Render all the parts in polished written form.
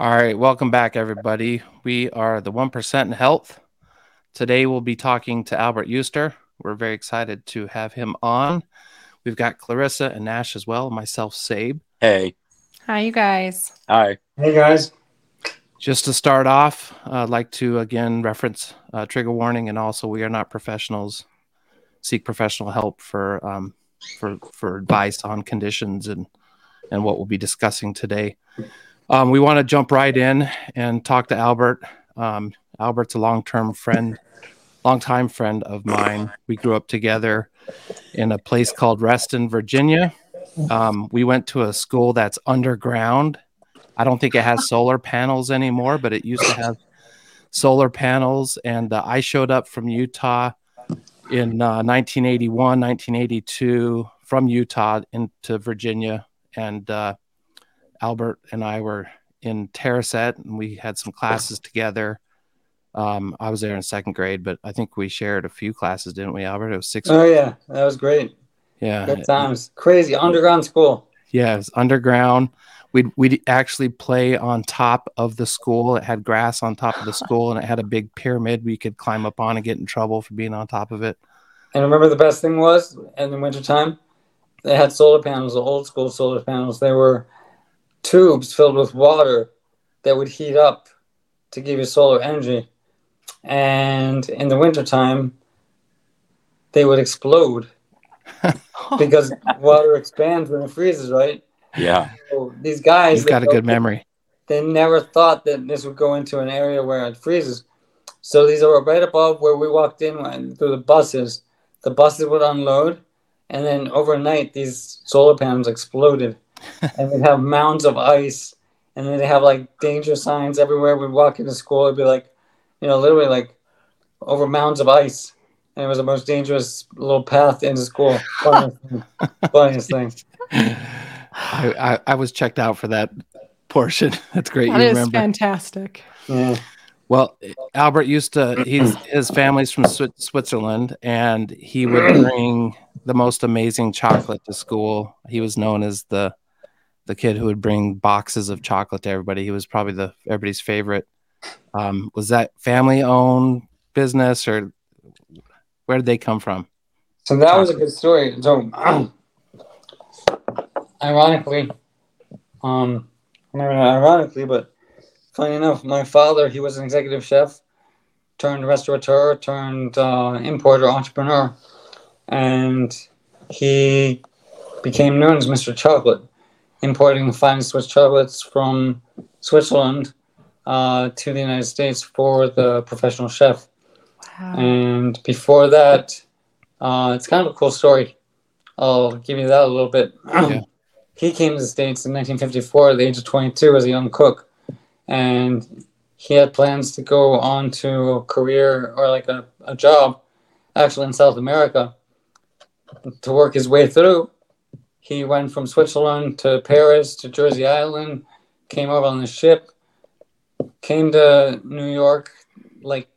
All right, welcome back, everybody. We are the 1% in Health. Today, we'll be talking to Albert Euster. We're very excited to have him on. We've got Clarissa and Nash as well, and myself, Sabe. Hey. Hi, you guys. Hi. Hey, guys. Just to start off, I'd like to, again, reference trigger warning, and also we are not professionals. Seek professional help for advice on conditions and what we'll be discussing today. We want to jump right in and talk to Albert. Albert's a longtime friend of mine. We grew up together in a place called Reston, Virginia. We went to a school that's underground. I don't think it has solar panels anymore, but it used to have solar panels. And I showed up from Utah in 1981, 1982 from Utah into Virginia. And Albert and I were in Terraset, and we had some classes together. I was there in second grade, but I think we shared a few classes, didn't we, Albert? It was 6th. Oh, yeah. That was great. Yeah. Good times. Crazy. Underground school. Yeah, it was underground. We'd actually play on top of the school. It had grass on top of the school, and it had a big pyramid we could climb up on and get in trouble for being on top of it. And remember the best thing was, in the wintertime, they had solar panels, the old school solar panels. They were tubes filled with water that would heat up to give you solar energy. And in the wintertime, they would explode because water expands when it freezes, right? Yeah. So these guys... You've got a good memory. They never thought that this would go into an area where it freezes. So these are right above where we walked in through the buses. The buses would unload, and then overnight, these solar panels exploded. And we'd have mounds of ice, and then they have like danger signs everywhere. We'd walk into school, it'd be like, you know, literally like over mounds of ice. And it was the most dangerous little path into school. Funniest thing. I was checked out for that portion. That's great. That you remember. That is fantastic. Yeah. Well, Albert used to, his family's from Switzerland, and he would bring the most amazing chocolate to school. He was known as the kid who would bring boxes of chocolate to everybody. He was probably everybody's favorite. Was that family-owned business, or where did they come from? So that was a good story. So, ironically, but funny enough, my father, he was an executive chef, turned restaurateur, turned importer, entrepreneur, and he became known as Mr. Chocolate, importing the finest Swiss chocolates from Switzerland to the United States for the professional chef. Wow. And before that, it's kind of a cool story. I'll give you that a little bit. Yeah. He came to the States in 1954 at the age of 22 as a young cook. And he had plans to go on to a career or like a job actually in South America to work his way through. He went from Switzerland to Paris to Jersey Island, came over on the ship, came to New York like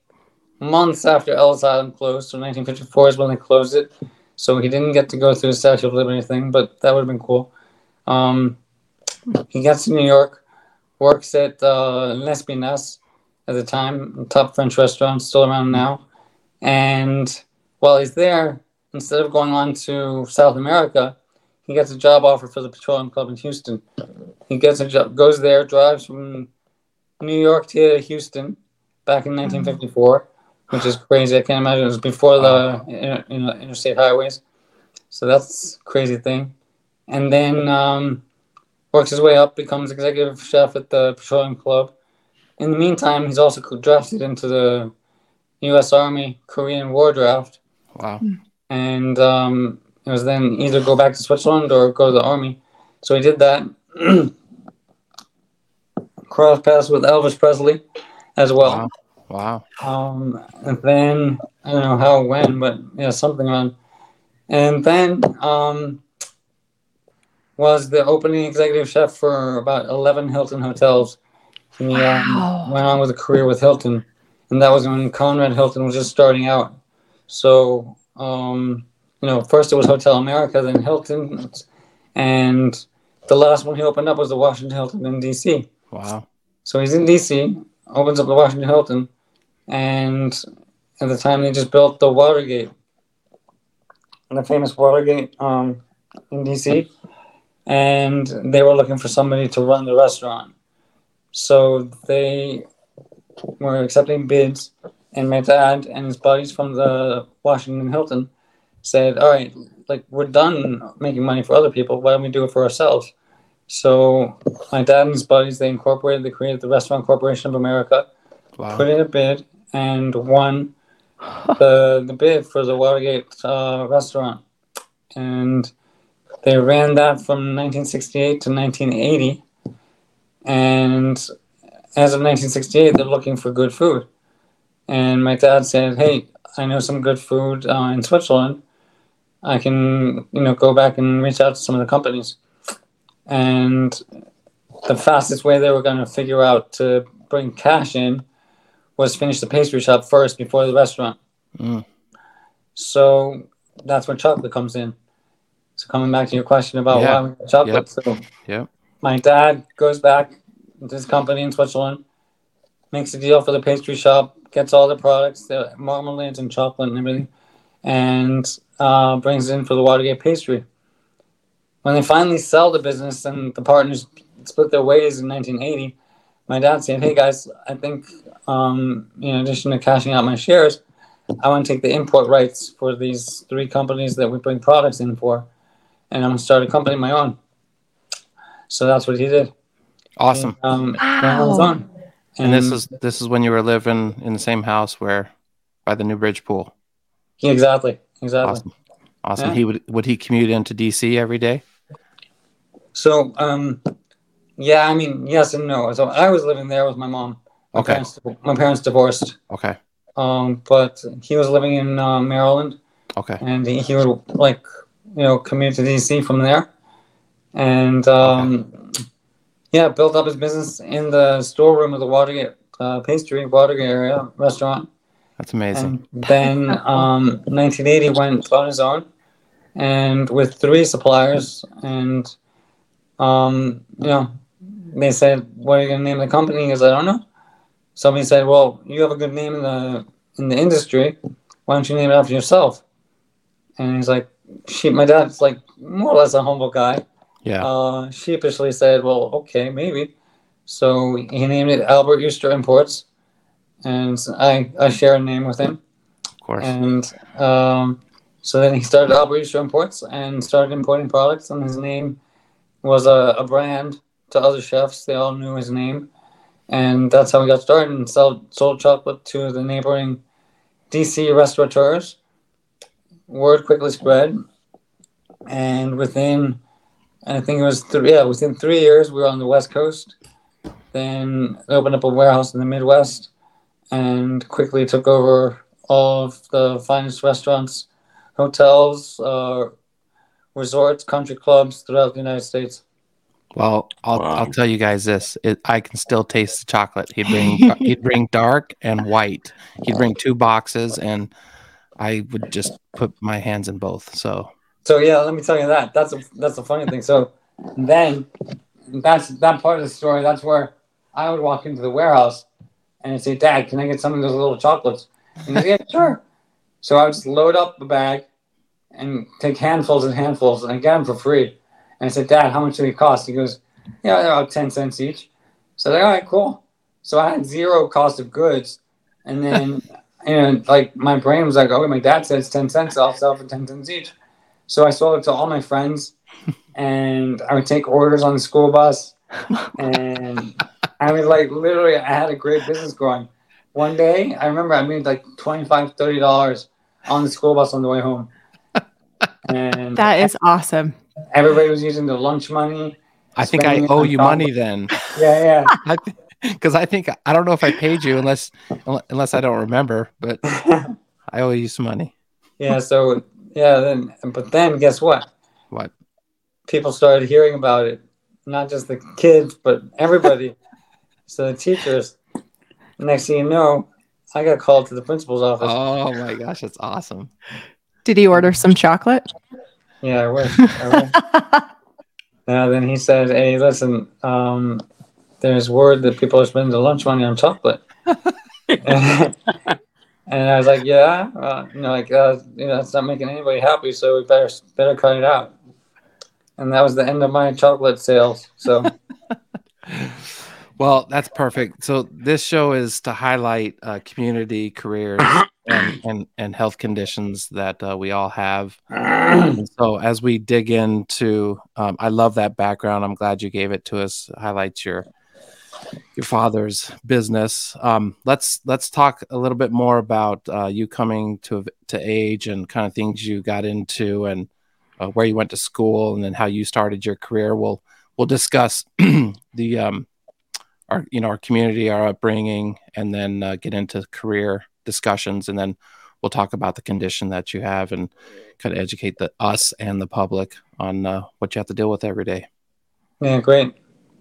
months after Ellis Island closed. So 1954 is when they closed it. So he didn't get to go through the Statue of Liberty thing, but that would have been cool. He gets to New York, works at Les Minas at the time, top French restaurant, still around now. And while he's there, instead of going on to South America, he gets a job offer for the Petroleum Club in Houston. He gets a job, goes there, drives from New York to Houston back in 1954, which is crazy. I can't imagine. It was before the interstate highways. So that's a crazy thing. And then works his way up, becomes executive chef at the Petroleum Club. In the meantime, he's also drafted into the U.S. Army Korean War draft. Wow. And it was then either go back to Switzerland or go to the Army. So he did that. Cross paths with Elvis Presley as well. Wow. And then, I don't know how, when, but yeah, something on. And then was the opening executive chef for about 11 Hilton hotels. He went on with a career with Hilton. And that was when Conrad Hilton was just starting out. So, you know, first it was Hotel America, then Hilton. And the last one he opened up was the Washington Hilton in D.C. Wow. So he's in D.C., opens up the Washington Hilton, and at the time they just built the Watergate, the famous Watergate in D.C., and they were looking for somebody to run the restaurant. So they were accepting bids, and my dad and his buddies from the Washington Hilton said, all right, like, we're done making money for other people. Why don't we do it for ourselves? So my dad and his buddies, they created the Restaurant Corporation of America, wow. Put in a bid, and won the bid for the Watergate restaurant. And they ran that from 1968 to 1980. And as of 1968, they're looking for good food. And my dad said, hey, I know some good food in Switzerland. I can, go back and reach out to some of the companies. And the fastest way they were going to figure out to bring cash in was finish the pastry shop first before the restaurant. Mm. So that's where chocolate comes in. So coming back to your question about why we got chocolate. Yep. So my dad goes back to his company in Switzerland, makes a deal for the pastry shop, gets all the products, the marmalades and chocolate and everything, and brings it in for the Watergate pastry. When they finally sell the business and the partners split their ways in 1980, my dad said, hey guys, I think in addition to cashing out my shares, I want to take the import rights for these three companies that we bring products in for, and I'm going to start a company of my own. So that's what he did. Awesome. And, wow. And this is when you were living in the same house where by the New Bridge pool. Yeah, exactly. Awesome. Yeah. Would he commute into DC every day? So, yes and no. So I was living there with my mom. My parents divorced. Okay. But he was living in Maryland. Okay. And he would commute to DC from there, and built up his business in the storeroom of the Watergate Watergate area restaurant. That's amazing. And then 1980 went on his own, and with three suppliers, and they said, "What are you going to name the company?" He goes, "I don't know." Somebody said, "Well, you have a good name in the industry. Why don't you name it after yourself?" And he's like, my dad's like more or less a humble guy. Yeah. Sheepishly said, "Well, okay, maybe." So he named it Albert Euster Imports. And I share a name with him. Of course. And so then he started Albert Imports and started importing products. And his name was a brand to other chefs. They all knew his name. And that's how we got started and sold chocolate to the neighboring D.C. restaurateurs. Word quickly spread. And within 3 years, we were on the West Coast. Then opened up a warehouse in the Midwest. And quickly took over all of the finest restaurants, hotels, resorts, country clubs throughout the United States. Well, I'll tell you guys this: I can still taste the chocolate. He'd bring dark and white. He'd bring two boxes, and I would just put my hands in both. So yeah, let me tell you that. That's a funny thing. So then, that's that part of the story. That's where I would walk into the warehouse. And I'd say, "Dad, can I get some of those little chocolates?" And he'd say, "Yeah, sure." So I would just load up the bag and take handfuls and handfuls, and I got them for free. And I said, "Dad, how much do they cost?" He goes, "Yeah, they're about 10 cents each." So I was like, all right, cool. So I had zero cost of goods. And then, my brain was like, "Oh, my dad says 10 cents, I'll sell for 10 cents each." So I sold it to all my friends, and I would take orders on the school bus, and... I had a great business growing. One day, I remember I made like $25, $30 on the school bus on the way home. And that is awesome. Everybody was using their lunch money. I think I owe you money then. Yeah. Because I don't know if I paid you unless I don't remember, but I owe you some money. Yeah. So, yeah. But then guess what? What? People started hearing about it. Not just the kids, but everybody. So the teachers, next thing you know, I got called to the principal's office. Oh my gosh, that's awesome. Did he order some chocolate? Yeah, I wish. Then he said, "Hey, listen, there's word that people are spending their lunch money on chocolate. And I was like, yeah, it's not making anybody happy, so we better cut it out. And that was the end of my chocolate sales. So, well, that's perfect. So this show is to highlight community, careers, and health conditions that we all have. So as we dig into, I love that background. I'm glad you gave it to us. Highlights your father's business. Let's talk a little bit more about you coming to age and kind of things you got into and where you went to school and then how you started your career. We'll discuss the our community, our upbringing, and then get into career discussions, and then we'll talk about the condition that you have and kind of educate us and the public on what you have to deal with every day. Yeah, great.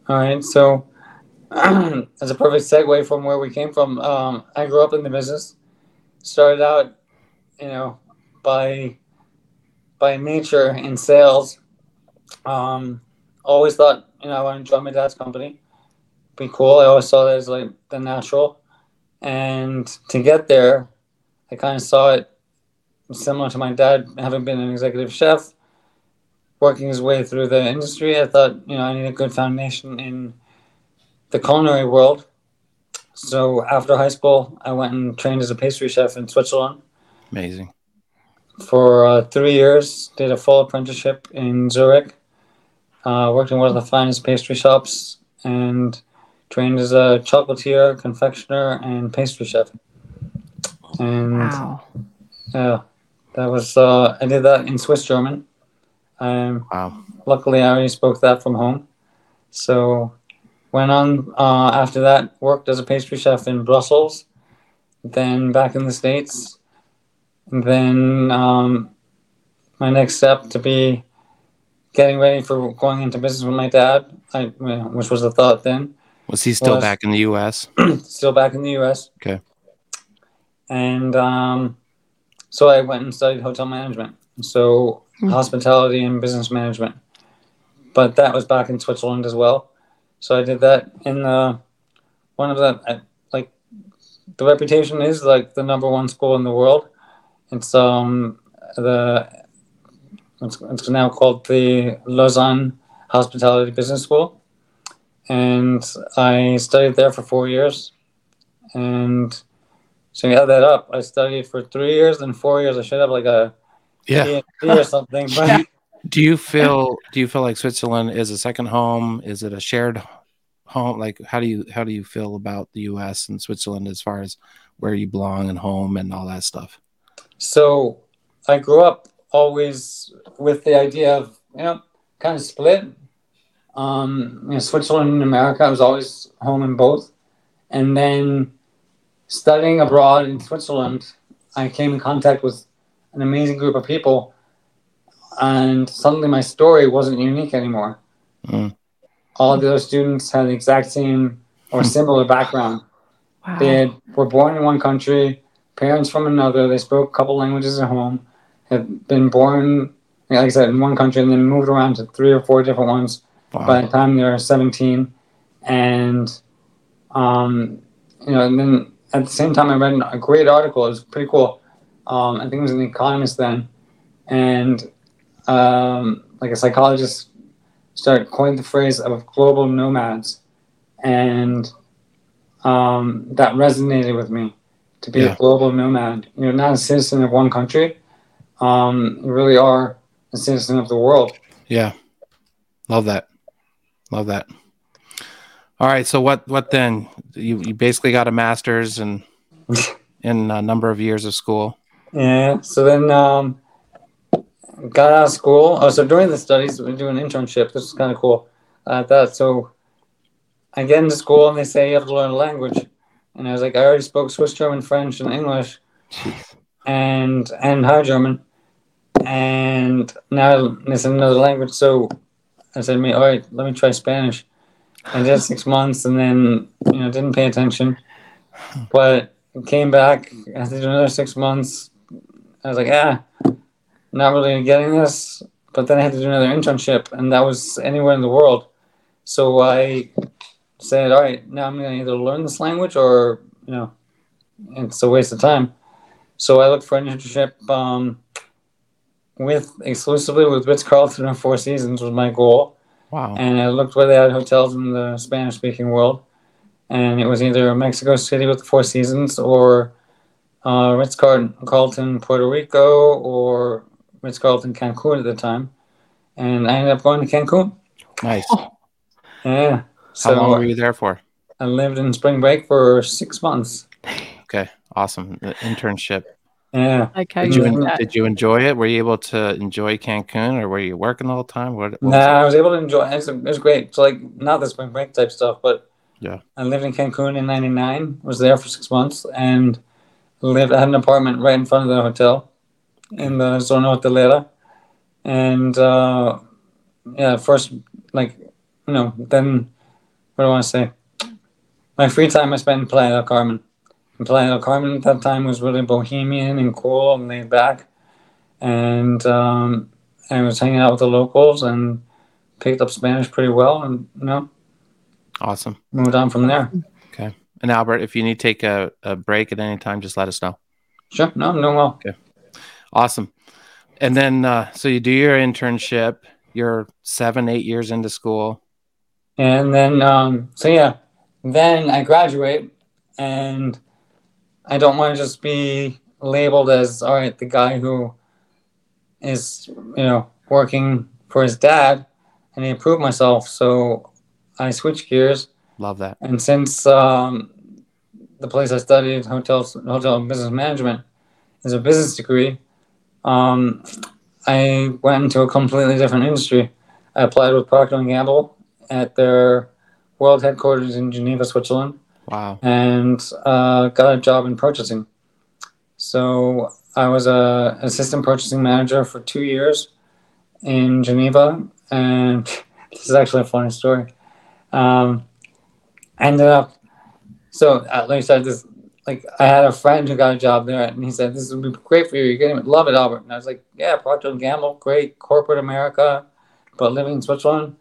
All right, so. That's a perfect segue from where we came from. I grew up in the business. Started out, by nature in sales. Always thought, I wanted to join my dad's company. Be cool. I always saw that as like the natural. And to get there, I kind of saw it similar to my dad, having been an executive chef, working his way through the industry. I thought, I need a good foundation in the culinary world. So after high school, I went and trained as a pastry chef in Switzerland. Amazing. For 3 years, did a full apprenticeship in Zurich. Worked in one of the finest pastry shops and trained as a chocolatier, confectioner, and pastry chef. And wow. Yeah, that was, I did that in Swiss German. Wow. Luckily, I already spoke that from home. So went on after that, worked as a pastry chef in Brussels, then back in the States. And then my next step to be getting ready for going into business with my dad, which was the thought then. Was he still back in the U.S.? Still back in the U.S. Okay. And so I went and studied hotel management. So hospitality and business management. But that was back in Switzerland as well. So I did that in the reputation is like the number one school in the world. It's it's now called the Lausanne Hospitality Business School. And I studied there for 4 years. And so you add that up, I studied for 3 years and 4 years. I should have like a PhD or something. But Do you feel like Switzerland is a second home? Is it a shared home? Like, how do you feel about the U.S. and Switzerland as far as where you belong and home and all that stuff? So I grew up always with the idea of, kind of split. Switzerland and America, I was always home in both. And then studying abroad in Switzerland, I came in contact with an amazing group of people. And suddenly my story wasn't unique anymore. Mm. All the other students had the exact same or similar background. Wow. Were born in one country, parents from another. They spoke a couple languages at home, had been born, like I said, in one country and then moved around to 3 or 4 different ones. Wow. By the time they were 17. And, and then at the same time I read a great article. It was pretty cool. I think it was in The Economist then. And a psychologist started coining the phrase of global nomads, and that resonated with me, to be a global nomad. You're not a citizen of one country. You really are a citizen of the world. Yeah. Love that. All right. So what then? You basically got a master's and in a number of years of school. Yeah. So then, got out of school. Oh, so during the studies, we do an internship. This is kind of cool. So I get into school and they say you have to learn a language. And I was like, I already spoke Swiss German, French, and English, and High German. And now it's another language. So I said to me, all right, let me try Spanish. I did 6 months and then, didn't pay attention. But came back. I did another 6 months. I was like, not really getting this, but then I had to do another internship, and that was anywhere in the world. So I said, all right, now I'm going to either learn this language or, you know, it's a waste of time. So I looked for an internship exclusively with Ritz Carlton and Four Seasons was my goal. Wow. And I looked where they had hotels in the Spanish-speaking world. And it was either Mexico City with the Four Seasons or Ritz Carlton, Puerto Rico, or Ritz Carlton, Cancun at the time. And I ended up going to Cancun. Nice. Yeah. So how long were you there for? I lived in spring break for 6 months. Okay. Awesome. The internship. Yeah. Okay. Did you enjoy it? Were you able to enjoy Cancun, or were you working all the time? I was able to enjoy it. It was great. It's like not the spring break type stuff, but yeah. I lived in Cancun in 99, was there for 6 months, and I had an apartment right in front of the hotel in the zona hotelera. And my free time I spent in Playa del Carmen. And Playa del Carmen at that time was really bohemian and cool and laid back. And I was hanging out with the locals and picked up Spanish pretty well. And, you know, awesome. Moved on from there. Okay. And Albert, if you need to take a break at any time, just let us know. Sure. No, I'm doing well. Okay. Awesome. And then, so you do your internship. You're 7-8 years into school. And then, then I graduate, and I don't want to just be labeled as, all right, the guy who is, you know, working for his dad, and I proved myself. So I switched gears. Love that. And since the place I studied, hotel business management, is a business degree, I went into a completely different industry. I applied with Procter & Gamble at their world headquarters in Geneva, Switzerland. Wow. And got a job in purchasing. So I was an assistant purchasing manager for 2 years in Geneva. And this is actually a funny story. I had a friend who got a job there, and he said, this would be great for you. You're going to love it, Albert. And I was like, yeah, Procter & Gamble, great, corporate America, but living in Switzerland.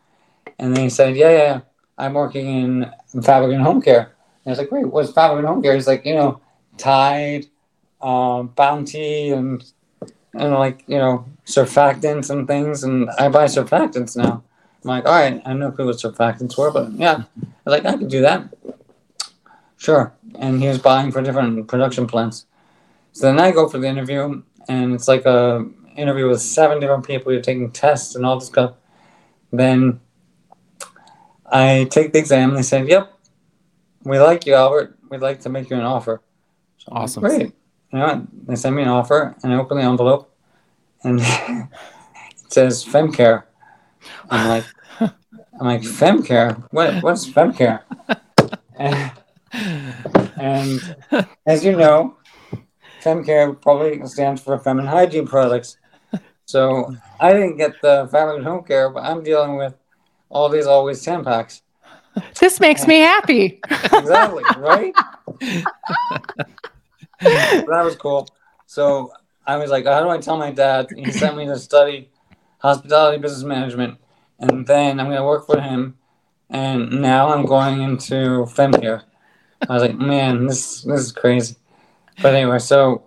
And then he said, yeah, I'm working in fabric and home care. And I was like, great, what's fabric and home care? He's like, you know, Tide, Bounty, and like, you know, surfactants and things. And I buy surfactants now. I'm like, all right, I have no clue what surfactants were, but yeah. I was like, I could do that. Sure. And he was buying for different production plants. So then I go for the interview, and it's like a interview with 7 different people. You're taking tests and all this stuff. Then I take the exam, and they said, yep, we like you, Albert. We'd like to make you an offer. So awesome. Like, great. You know what? They sent me an offer, and I open the envelope, and it says Femcare. I'm like, Femcare? What's Femcare? And as you know, Femcare probably stands for feminine hygiene products. So I didn't get the fabric and home care, but I'm dealing with all these always tampons. This makes me happy. Exactly, right? That was cool. So I was like, how do I tell my dad? He sent me to study hospitality business management, and then I'm going to work for him. And now I'm going into Femcare. I was like, man, this is crazy. But anyway, so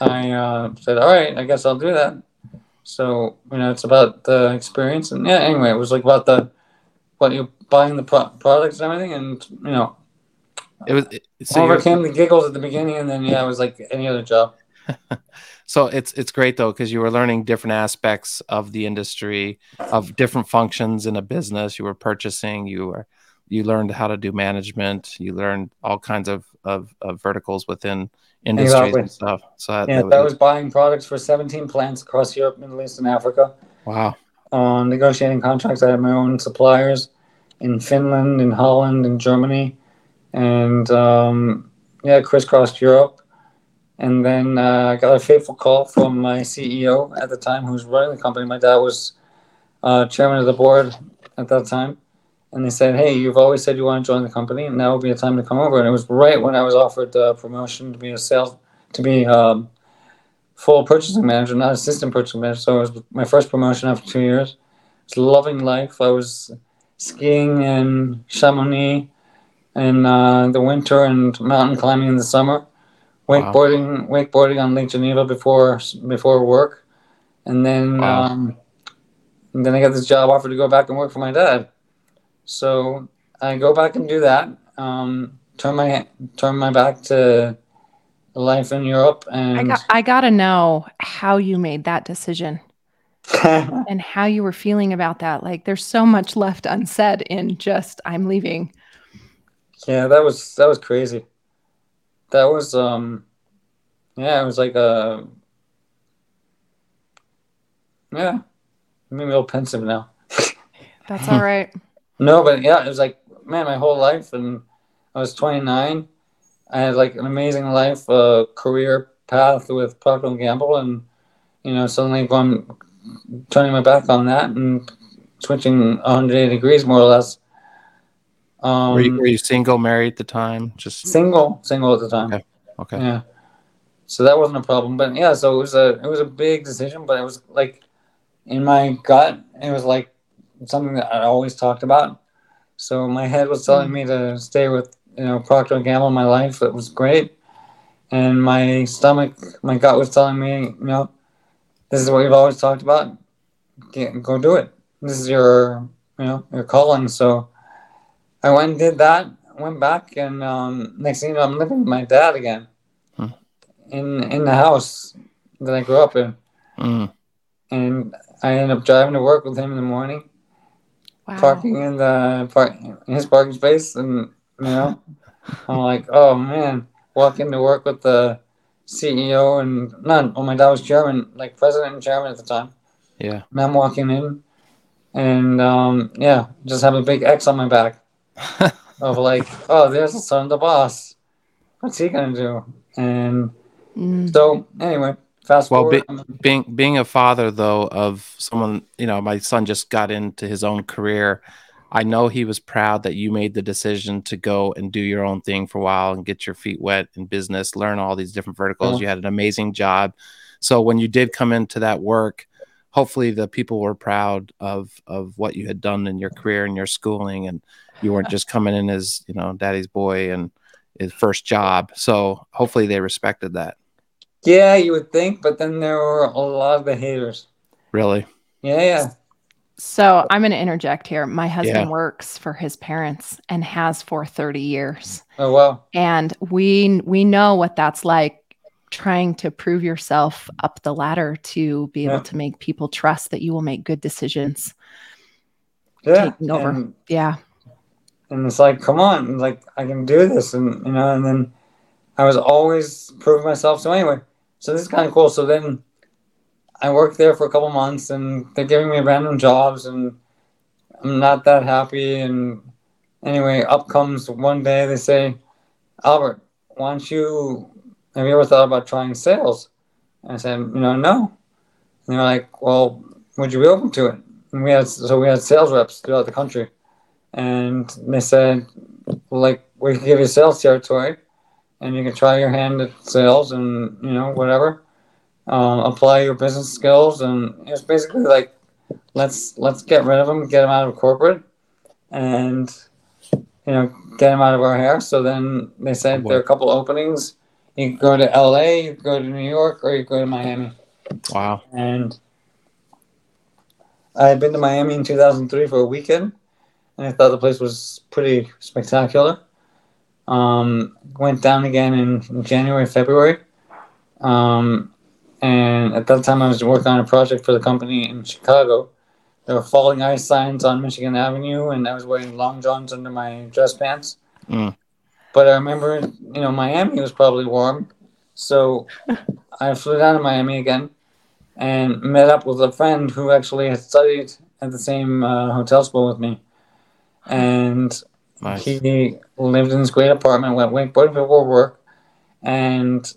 I said, all right, I guess I'll do that. So, you know, it's about the experience. And yeah, anyway, it was like about what you're buying, the products and everything. And, you know, overcame the giggles at the beginning. And then, yeah, it was like any other job. So it's great, though, because you were learning different aspects of the industry, of different functions in a business. You were purchasing, you learned how to do management. You learned all kinds of verticals within industries and stuff. So that was buying products for 17 plants across Europe, Middle East, and Africa. Wow. Negotiating contracts. I had my own suppliers in Finland, in Holland, in Germany. And, crisscrossed Europe. And then I got a fateful call from my CEO at the time, who was running the company. My dad was chairman of the board at that time. And they said, hey, you've always said you want to join the company, and now would be a time to come over. And it was right when I was offered the promotion to be full purchasing manager, not assistant purchasing manager. So it was my first promotion after 2 years. I was loving life. I was skiing in Chamonix. in the winter and mountain climbing in the summer, wakeboarding on Lake Geneva before work, and then I got this job offer to go back and work for my dad. So I go back and do that. Turn my back to life in Europe, and I got to know how you made that decision. And how you were feeling about that. Like, there's so much left unsaid in just, I'm leaving. Yeah, that was crazy. That was, it was like I'm real pensive now. That's all right. No, but yeah, it was like, man, my whole life, and I was 29. I had like an amazing life, career path with Procter & Gamble, and, you know, suddenly turning my back on that and switching 180 degrees more or less. Were you single, married at the time? Just single at the time. Okay. Yeah. So that wasn't a problem, but yeah, so it was a big decision, but it was like in my gut, it was like something that I always talked about. So my head was telling me to stay with, you know, Procter & Gamble in my life. It was great. And my gut was telling me, you know, this is what you've always talked about. Go do it. This is your calling. So I went and did that. Went back, and next thing you know, I'm living with my dad again, in the house that I grew up in. Mm. And I ended up driving to work with him in the morning, parking in the his parking space, and you know, I'm like, oh man, walking to work with the CEO and none. Oh, my dad was German, like president and chairman at the time. Yeah. And I'm walking in, and just have a big X on my back of like, oh, there's the son of the boss. What's he gonna do? And so anyway, fast forward. Well, being a father though of someone, you know, my son just got into his own career. I know he was proud that you made the decision to go and do your own thing for a while and get your feet wet in business, learn all these different verticals. Yeah. You had an amazing job. So when you did come into that work, hopefully the people were proud of what you had done in your career and your schooling. And you weren't just coming in as, you know, daddy's boy and his first job. So hopefully they respected that. Yeah, you would think, but then there were a lot of the haters. Really? Yeah. So I'm going to interject here. My husband works for his parents and has for 30 years. Oh, wow. And we know what that's like, trying to prove yourself up the ladder to be able to make people trust that you will make good decisions. Yeah. Taking over. And it's like, come on, like I can do this. And, you know, and then I was always proving myself. So anyway, so this is kind of cool. So then I worked there for a couple months, and they're giving me random jobs, and I'm not that happy. And anyway, up comes one day, they say, Albert, have you ever thought about trying sales? And I said, you know, no. And they're like, well, would you be open to it? And we had sales reps throughout the country, and they said, like, we can give you sales territory, and you can try your hand at sales, and you know, whatever. Apply your business skills, and it's basically like, let's get rid of them, get them out of corporate, and you know, get them out of our hair. So then they said there are a couple openings. You can go to LA, you can go to New York, or you can go to Miami. Wow! And I had been to Miami in 2003 for a weekend, and I thought the place was pretty spectacular. Went down again in January, February. And at that time, I was working on a project for the company in Chicago. There were falling ice signs on Michigan Avenue, and I was wearing long johns under my dress pants. Mm. But I remember, you know, Miami was probably warm. So I flew down to Miami again and met up with a friend who actually had studied at the same hotel school with me. And he lived in this great apartment, went wakeboarding before work, and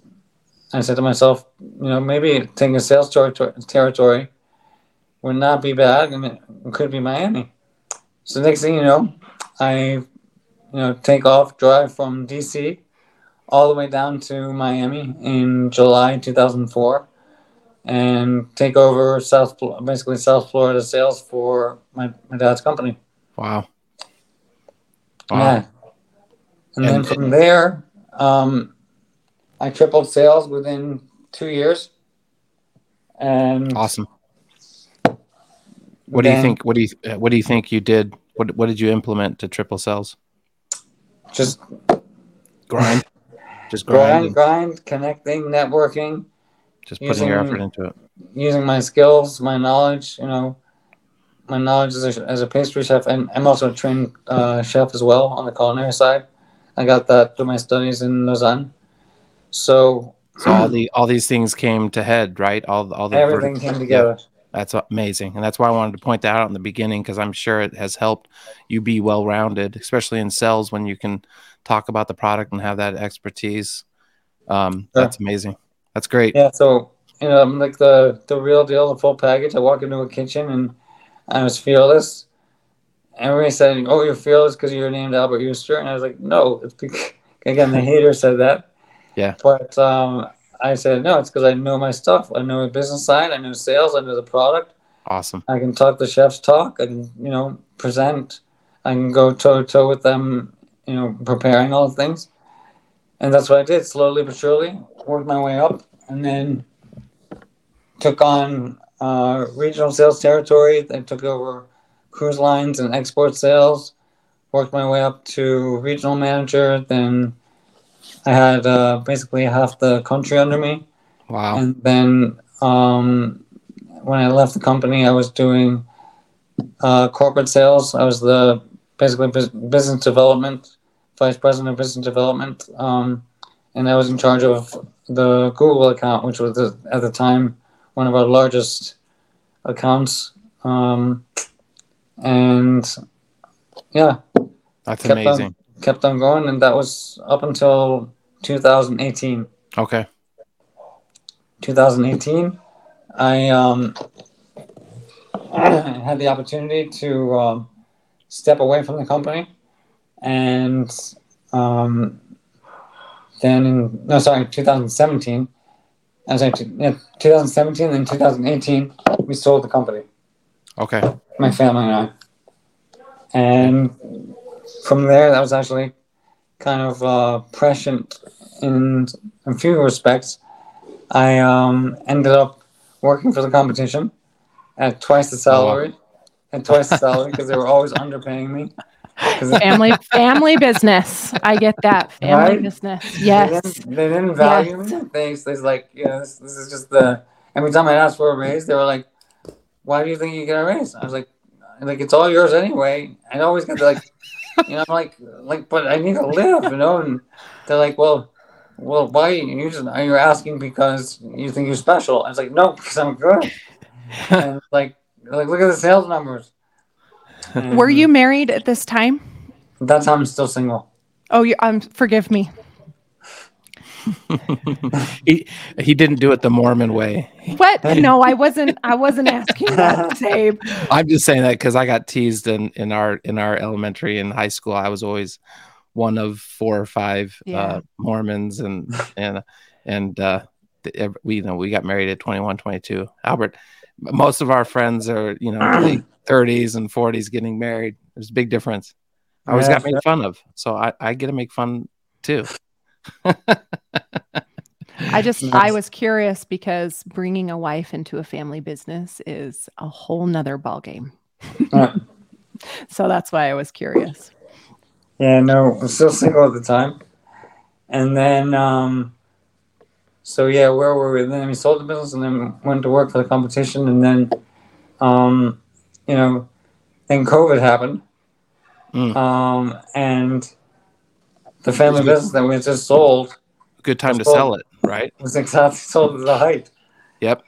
I said to myself, you know, maybe taking a sales territory would not be bad, and it could be Miami. So next thing you know, I take off, drive from D.C. all the way down to Miami in July 2004, and take over South Florida sales for my dad's company. Wow. Yeah. And then from there, I tripled sales within 2 years. And awesome. What do you think you did? What did you implement to triple sales? Just grind. Just grind, connecting, networking. Just putting your effort into it. Using my skills, my knowledge, as a pastry chef, and I'm also a trained chef as well on the culinary side. I got that through my studies in Lausanne. So all these things came to head, right? Everything came together. Yeah. That's amazing. And that's why I wanted to point that out in the beginning, because I'm sure it has helped you be well-rounded, especially in sales when you can talk about the product and have that expertise. Sure. That's amazing. That's great. Yeah. So, I'm like the real deal, the full package. I walk into a kitchen and I was fearless. Everybody said, "Oh, you're fearless because you're named Albert Euster." And I was like, "No, it's because," again, the hater said that. Yeah. But, I said, no, it's because I know my stuff. I know the business side. I know sales. I know the product. Awesome. I can talk the chef's talk. I can, present. I can go toe-to-toe with them, preparing all the things. And that's what I did, slowly but surely. Worked my way up and then took on regional sales territory. I took over cruise lines and export sales. Worked my way up to regional manager, then I had basically half the country under me. Wow. And then when I left the company, I was doing corporate sales. I was business development, vice president of business development. And I was in charge of the Google account, which was at the time one of our largest accounts. That's amazing. Kept on going, and that was up until 2018. Okay. 2018, I had the opportunity to step away from the company, and then 2017. I was like, 2017 and 2018, we sold the company. Okay. My family and I. And from there, that was actually kind of prescient in a few respects. I ended up working for the competition at twice the salary, because they were always underpaying me. Family business. I get that. Family business. Yes. They didn't value me. They like, this is just the. Every time I asked for a raise, they were like, "Why do you think you get a raise?" I was like, it's all yours anyway. I always get like. I'm like, but I need to live, And they're like, well, why are you asking because you think you're special? I was like, no, because I'm good. And like, look at the sales numbers. And were you married at this time? At that time, I'm still single. Oh, forgive me. He didn't do it the Mormon way. What? No, I wasn't asking that, Sabe. I'm just saying that because I got teased in our elementary and high school. I was always one of 4 or 5 Mormons, and we got married at 21, 22. Albert, most of our friends are late 30s and 40s getting married. There's a big difference. I always got made fun of, so I get to make fun too. I was curious because bringing a wife into a family business is a whole nother ballgame. So that's why I was curious. Yeah, no, I'm still single at the time. And then, where were we? Then we sold the business and then went to work for the competition. And then, then COVID happened. And the family business that we had just sold. Good time to sell it, right? It was exactly sold at the height. Yep.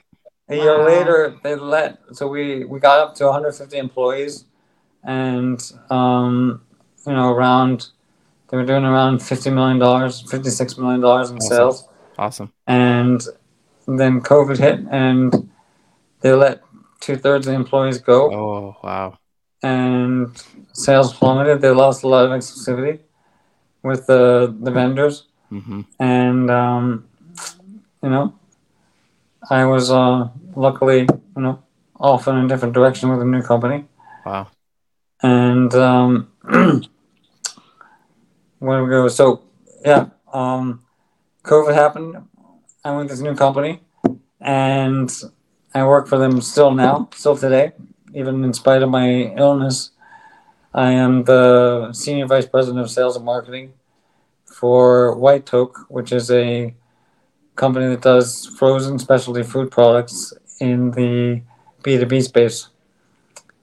A year later, we got up to 150 employees, and they were doing around $50 million, $56 million in sales. Awesome. And then COVID hit, and they let 2/3 of the employees go. Oh wow! And sales plummeted. They lost a lot of exclusivity with the vendors. Mm-hmm. And, I was luckily, off in a different direction with a new company. Wow. And when we go. So yeah, COVID happened. I went to this new company, and I work for them still now, still today, even in spite of my illness. I am the Senior Vice President of Sales and Marketing for White Toke, which is a company that does frozen specialty food products in the B2B space.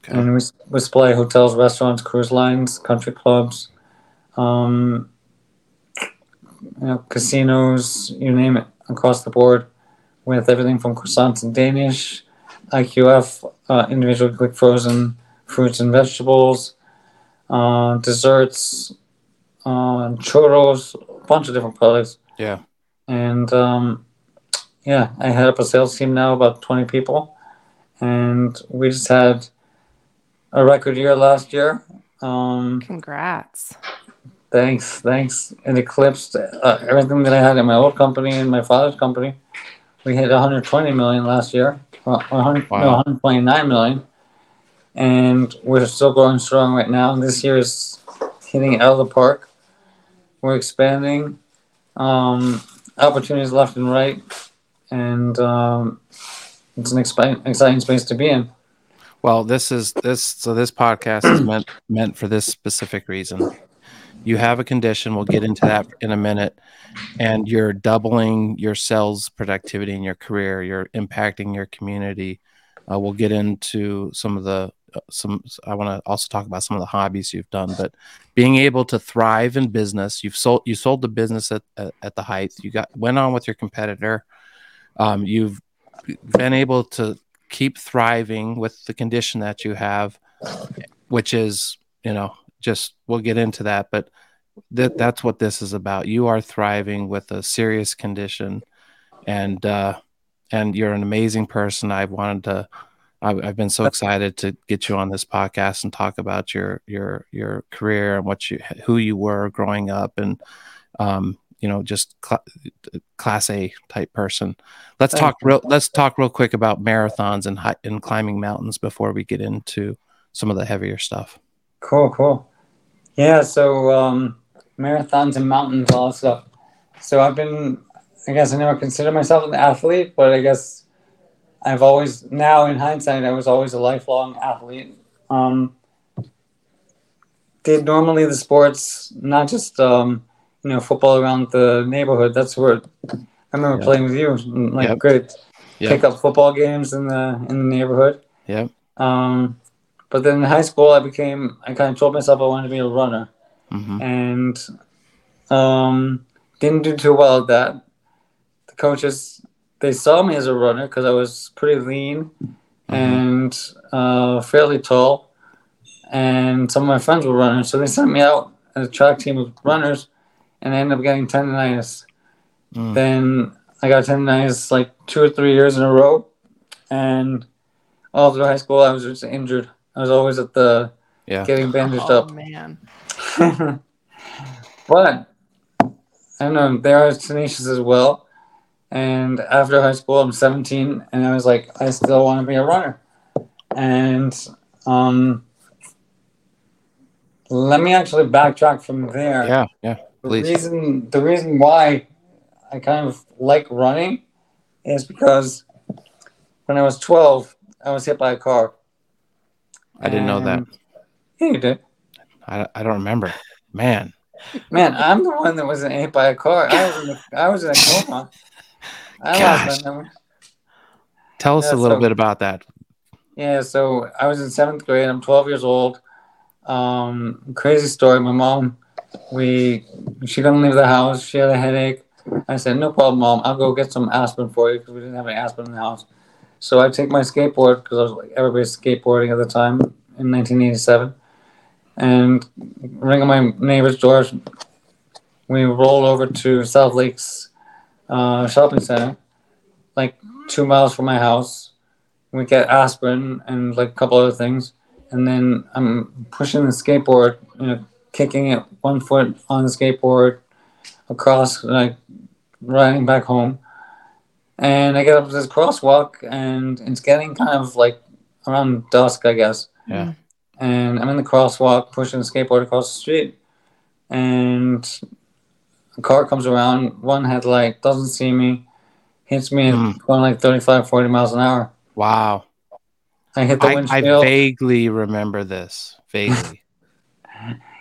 Okay. And we supply hotels, restaurants, cruise lines, country clubs, casinos, you name it, across the board, with everything from croissants and Danish, IQF, individual quick frozen fruits and vegetables, desserts, churros, a bunch of different products. Yeah. And I head up a sales team now, about 20 people, and we just had a record year last year. Congrats. Thanks. It eclipsed everything that I had in my old company and my father's company. We hit $120 million last year, $129 million, and we're still going strong right now. This year is hitting it out of the park. We're expanding, opportunities left and right, and it's an exciting space to be in. Well, this podcast is meant for this specific reason. You have a condition, we'll get into that in a minute, and you're doubling your sales productivity in your career. You're impacting your community. We'll get into I want to also talk about some of the hobbies you've done, but being able to thrive in business. You sold the business at the height. You went on with your competitor. You've been able to keep thriving with the condition that you have, which is, we'll get into that, but that's what this is about. You are thriving with a serious condition, and you're an amazing person. I've been so excited to get you on this podcast and talk about your career and who you were growing up, and just class A type person. Let's talk real quick about marathons and climbing mountains before we get into some of the heavier stuff. Cool. Yeah. So marathons and mountains, all that stuff. So I never considered myself an athlete, but I guess I've always, now in hindsight, I was always a lifelong athlete. Did normally the sports, not just, football around the neighborhood. That's where I remember playing with you, great pickup football games in the neighborhood. Yeah. But then in high school, I kind of told myself I wanted to be a runner. Mm-hmm. And didn't do too well at that. The coaches, they saw me as a runner because I was pretty lean, mm-hmm. and fairly tall. And some of my friends were runners. So they sent me out as a track team of runners, and I ended up getting tendonitis. Mm. Then I got tendonitis 2 or 3 years in a row. And all through high school, I was just injured. I was always at the getting bandaged up. Oh, man. But, I don't know, they are tenacious as well. And after high school, I'm 17, and I was like, I still want to be a runner. And let me actually backtrack from there. Yeah, please. The reason why I kind of like running is because when I was 12, I was hit by a car. I didn't know that. Yeah, you did. I don't remember. Man, I'm the one that wasn't hit by a car. I was in a coma. Gosh. Tell us a little bit about that. Yeah, so I was in 7th grade. I'm 12 years old. Crazy story. My mom, she couldn't leave the house. She had a headache. I said, no problem, Mom. I'll go get some aspirin for you, because we didn't have any aspirin in the house. So I take my skateboard, because I was everybody's skateboarding at the time in 1987, and ring on my neighbor's door. We roll over to South Lake's shopping center, 2 miles from my house. We get aspirin and a couple other things, and then I'm pushing the skateboard, kicking it, one foot on the skateboard across, riding back home. And I get up to this crosswalk, and it's getting kind of around dusk, I guess. Yeah. And I'm in the crosswalk pushing the skateboard across the street, and a car comes around, one headlight, doesn't see me, hits me going like 35, 40 miles an hour. Wow. I hit the windshield. I vaguely remember this. Vaguely.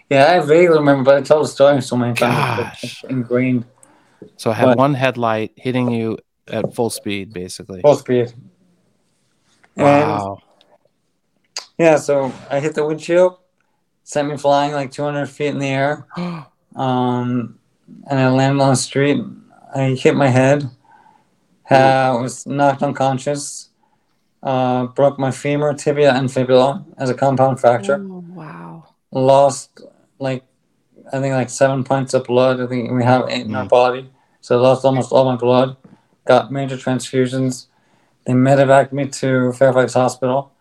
Yeah, I vaguely remember, but I told the story so many times. It's ingrained. So I had one headlight hitting you at full speed, basically. Full speed. Wow. And, yeah, so I hit the windshield, sent me flying like 200 feet in the air. And I landed on the street. I hit my head. I was knocked unconscious. Broke my femur, tibia, and fibula as a compound fracture. Oh, wow. Lost I think 7 pints of blood. I think we have 8 in our body. So I lost almost all my blood. Got major transfusions. They medevaced me to Fairfax Hospital.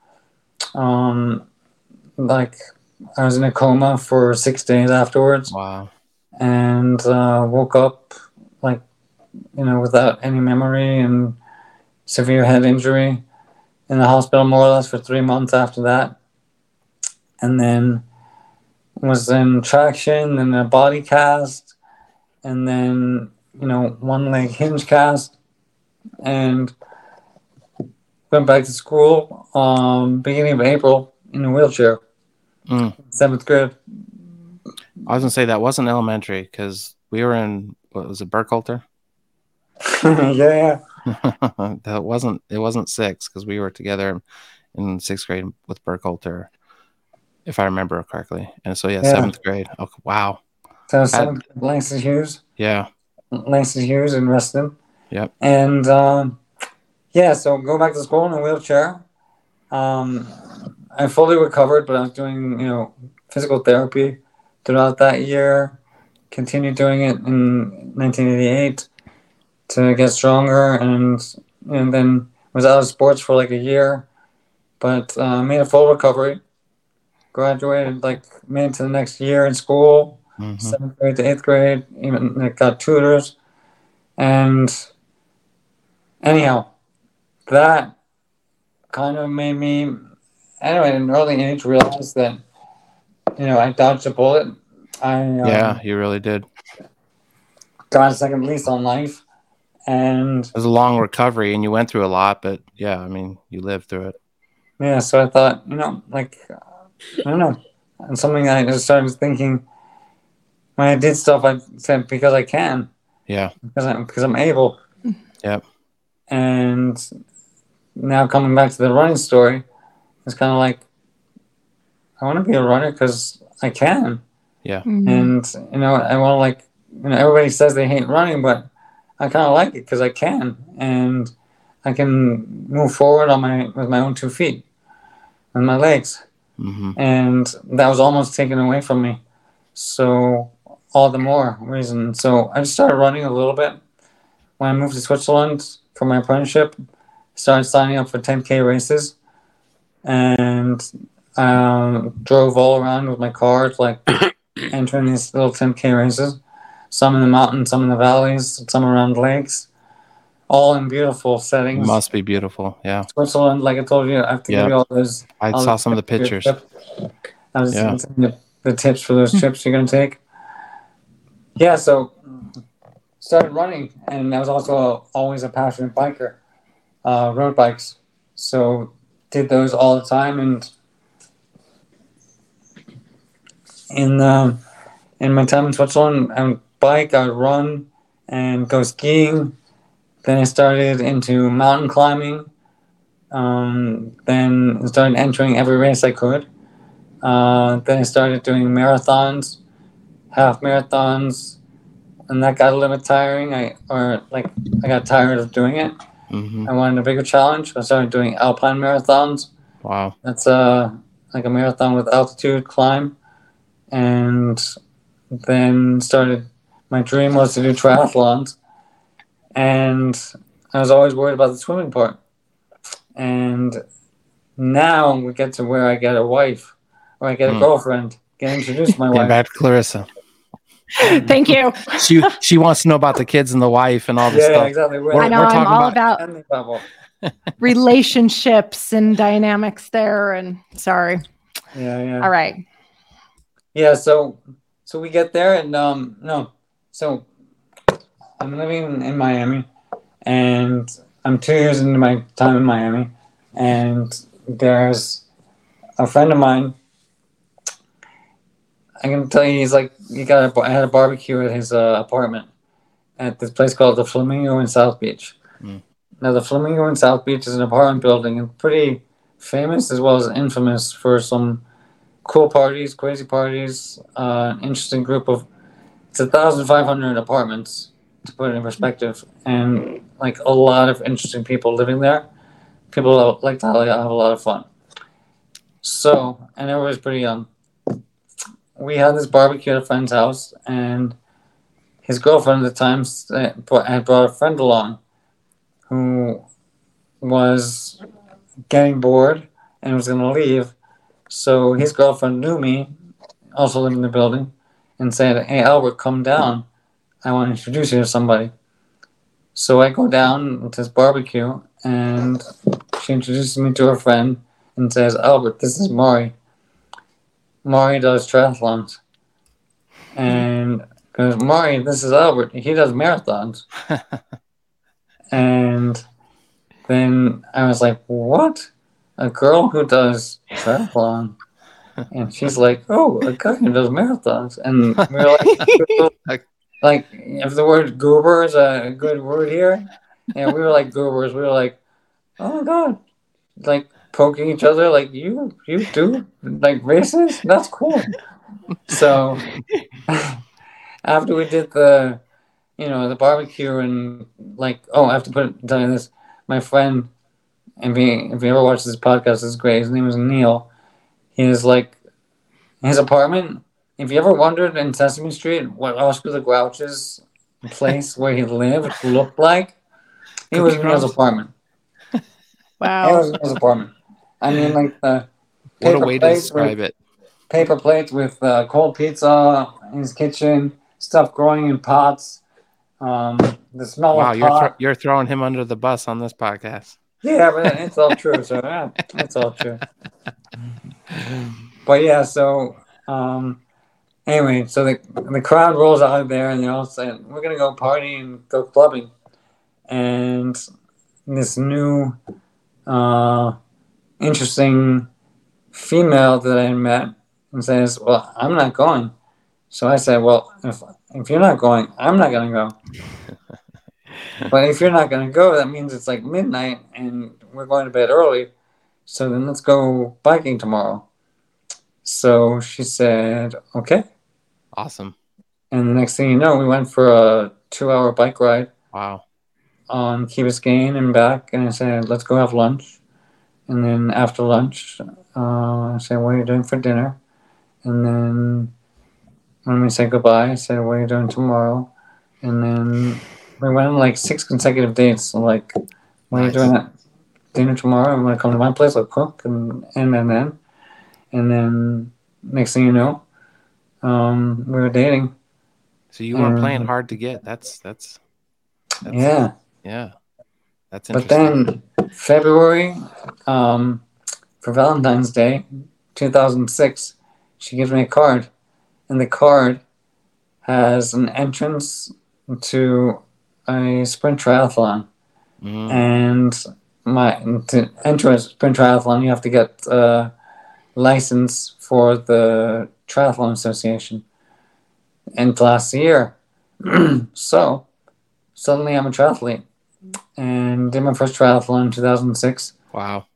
I was in a coma for 6 days afterwards. Wow. And woke up without any memory and severe head injury. In the hospital more or less for 3 months after that. And then was in traction and a body cast and then, 1 leg hinge cast and went back to school beginning of April in a wheelchair. 7th grade. I was going to say that wasn't elementary because we were in, Burkhalter? Yeah. It wasn't 6 because we were together in 6th grade with Burkhalter, if I remember correctly. And so 7th grade. Oh, wow. So 7th Langston Hughes. Yeah. Langston Hughes in Reston. Yep. And so go back to school in a wheelchair. I fully recovered, but I was doing physical therapy throughout that year. Continued doing it in 1988. To get stronger, and then was out of sports for a year, but made a full recovery. Graduated made it to the next year in school, 7th grade to 8th grade. Even got tutors, and anyhow, that kind of made me anyway at an early age realize that I dodged a bullet. You really did. Got a second lease on life. And it was a long recovery, and you went through a lot, but you lived through it. Yeah, so I thought, I don't know. And something I just started thinking when I did stuff, I said, because I can. Yeah. Because I'm able. Yep. And now coming back to the running story, it's kind of I want to be a runner because I can. Yeah. Mm-hmm. And, I want to everybody says they hate running, but I kind of like it because I can, and I can move forward with my own 2 feet and my legs. Mm-hmm. And that was almost taken away from me. So all the more reason. So I just started running a little bit. When I moved to Switzerland for my apprenticeship, started signing up for 10K races and drove all around with my car to entering these little 10K races. Some in the mountains, some in the valleys, some around lakes, all in beautiful settings. Must be beautiful, yeah. Switzerland, I told you, I have to give you all those. I saw some of the pictures. I was sending the tips for those trips you're going to take. Yeah, so started running, and I was also always a passionate biker, road bikes. So did those all the time, and in my time in Switzerland, I would bike, I would run, and go skiing. Then I started into mountain climbing. Then I started entering every race I could. Then I started doing marathons, half marathons, and that got a little bit tiring. I got tired of doing it. Mm-hmm. I wanted a bigger challenge. I started doing alpine marathons. Wow, that's a marathon with altitude climb, and then started, my dream was to do triathlons, and I was always worried about the swimming part. And now we get to where I get a wife, or I get a girlfriend, get introduced to my wife. Back to Clarissa. Thank you. She wants to know about the kids and the wife and all this stuff. Yeah, exactly. We're I'm all about relationships and dynamics there, and sorry. Yeah, yeah. All right. Yeah, so So we get there and so I'm living in Miami and I'm 2 years into my time in Miami, and there's a friend of mine. I can tell you, he's like, I had a barbecue at his apartment at this place called the Flamingo in South Beach. Mm. Now, the Flamingo in South Beach is an apartment building and pretty famous as well as infamous for some cool parties, crazy parties, interesting group of, it's 1,500 apartments, to put it in perspective, and like a lot of interesting people living there. People like to have a lot of fun. So, and everybody's pretty young. We had this barbecue at a friend's house, and his girlfriend at the time had brought a friend along who was getting bored and was going to leave. So his girlfriend knew me, also lived in the building, and said, "Hey, Albert, come down. I want to introduce you to somebody." So I go down to this barbecue, and she introduces me to her friend and says, "Albert, this is Mari. Mari does triathlons." And goes, "Mari, this is Albert. He does marathons." And then I was like, "What? A girl who does triathlon?" And she's like, "Oh, a guy who does marathons." And we were like, like, if the word goober is a good word here, and we were like goobers. We were like, "Oh my God," like poking each other, like, you do like races? That's cool. So after we did the barbecue and like, oh, I have to tell you this. My friend, if you ever watch this podcast, it's great. His name is Neil. He is like, his apartment. If you ever wondered in Sesame Street what Oscar the Grouch's place where he lived looked like, it was in his apartment. Wow. It was in his apartment. I mean, like, the paper, what a way to describe it. Paper plates with cold pizza in his kitchen, stuff growing in pots, the smell of pot. Wow, you're throwing him under the bus on this podcast. Yeah, but it's all true, so yeah, it's all true. But yeah, so... Anyway, so the crowd rolls out of there, and they're all saying, "We're going to go party and go clubbing." And this new, interesting female that I met and says, "Well, I'm not going." So I said, "Well, if you're not going, I'm not going to go." But if you're not going to go, that means it's like midnight, and we're going to bed early. So then let's go biking tomorrow. So she said, "Okay." Awesome. And the next thing you know, we went for a 2-hour bike ride. Wow. On Key Biscayne and back. And I said, "Let's go have lunch." And then after lunch, I said, "What are you doing for dinner?" And then when we said goodbye, I said, "What are you doing tomorrow?" And then we went on like 6 consecutive dates. So like, "What are you doing at dinner tomorrow? I'm going to come to my place. I'll cook." And then. And then next thing you know, we were dating. So you were playing hard to get. That's yeah. That's interesting. But then February, for Valentine's Day, 2006, she gives me a card, and the card has an entrance to a sprint triathlon, and to enter a sprint triathlon, you have to get license for the Triathlon Association and last year. So suddenly I'm a triathlete and did my first triathlon in 2006. Wow.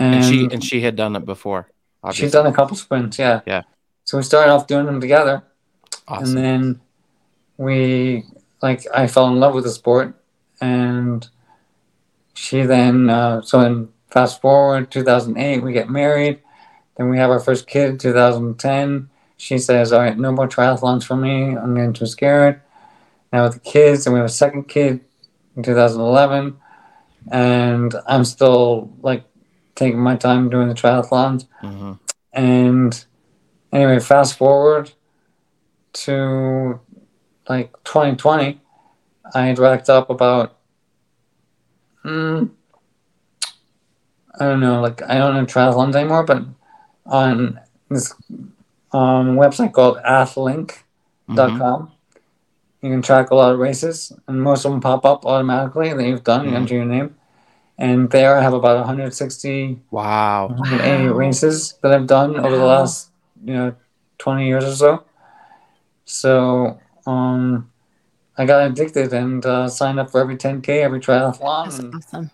And she had done it before. Obviously. She'd done a couple sprints. Yeah. Yeah. So we started off doing them together. Awesome. And then I fell in love with the sport, and she then, so then fast forward 2008, we get married. And we have our first kid, 2010. She says, "All right, no more triathlons for me. I'm getting too scared." Now with the kids, and we have a second kid in 2011. And I'm still, like, taking my time doing the triathlons. Mm-hmm. And anyway, fast forward to, like, 2020. I had racked up about, I don't know, like, I don't know triathlons anymore, but on this website called athlink.com. Mm-hmm. You can track a lot of races, and most of them pop up automatically that you've done. Mm-hmm. You enter your name, and they have about 160 180 races that I've done over the last 20 years or so. So I got addicted and signed up for every 10K, every triathlon. That's awesome.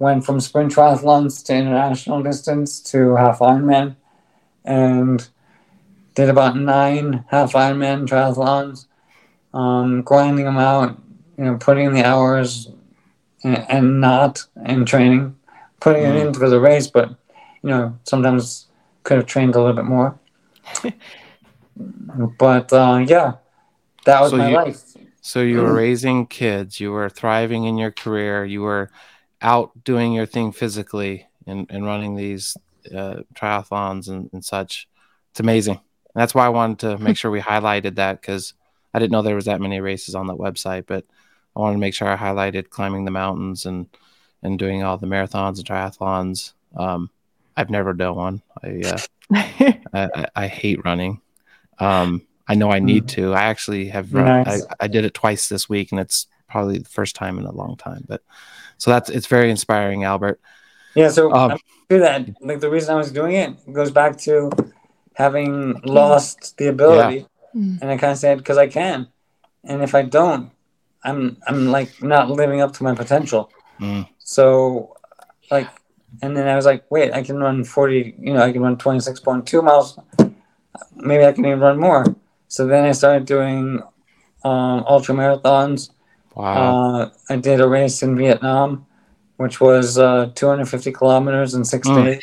Went from sprint triathlons to international distance to half Ironman, and did about 9 half Ironman triathlons, grinding them out, putting in the hours and not in training, putting it in for the race, but, sometimes could have trained a little bit more. But, that was my life. So you were raising kids, you were thriving in your career, you were out doing your thing physically and running these triathlons and such. It's amazing. And that's why I wanted to make sure we highlighted that, because I didn't know there was that many races on that website, but I wanted to make sure I highlighted climbing the mountains and doing all the marathons and triathlons. I've never done one. I hate running. I know I need to. I actually have run. Nice. I did it twice this week, and it's probably the first time in a long time. But so it's very inspiring, Albert. Yeah. So I do that. Like, the reason I was doing it goes back to having lost the ability, and I kind of said, because I can, and if I don't, I'm like not living up to my potential. So like, and then I was like, wait, I can run 40. I can run 26.2 miles. Maybe I can even run more. So then I started doing ultra marathons. Wow! I did a race in Vietnam, which was 250 kilometers in 6 days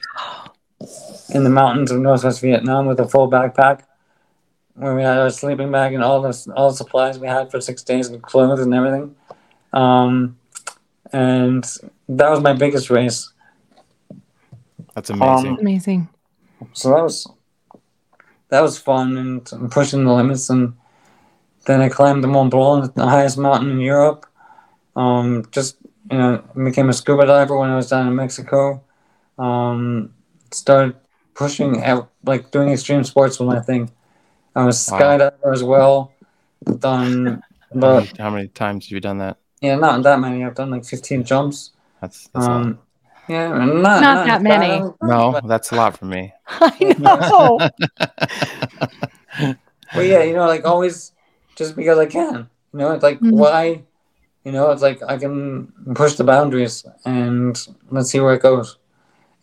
in the mountains of Northwest Vietnam with a full backpack, where we had our sleeping bag and all the supplies we had for 6 days and clothes and everything. And that was my biggest race. That's amazing. Amazing. So that was fun and pushing the limits. And then I climbed the Mont Blanc, the highest mountain in Europe. Became a scuba diver when I was down in Mexico. Started pushing, like doing extreme sports was my thing. I was a skydiver as well. Done. But how many times have you done that? Yeah, not that many. I've done like 15 jumps. That's awesome. Yeah, not that many. No, that's a lot for me. I know. But yeah, like always, just because I can. It's like why? It's like I can push the boundaries and let's see where it goes.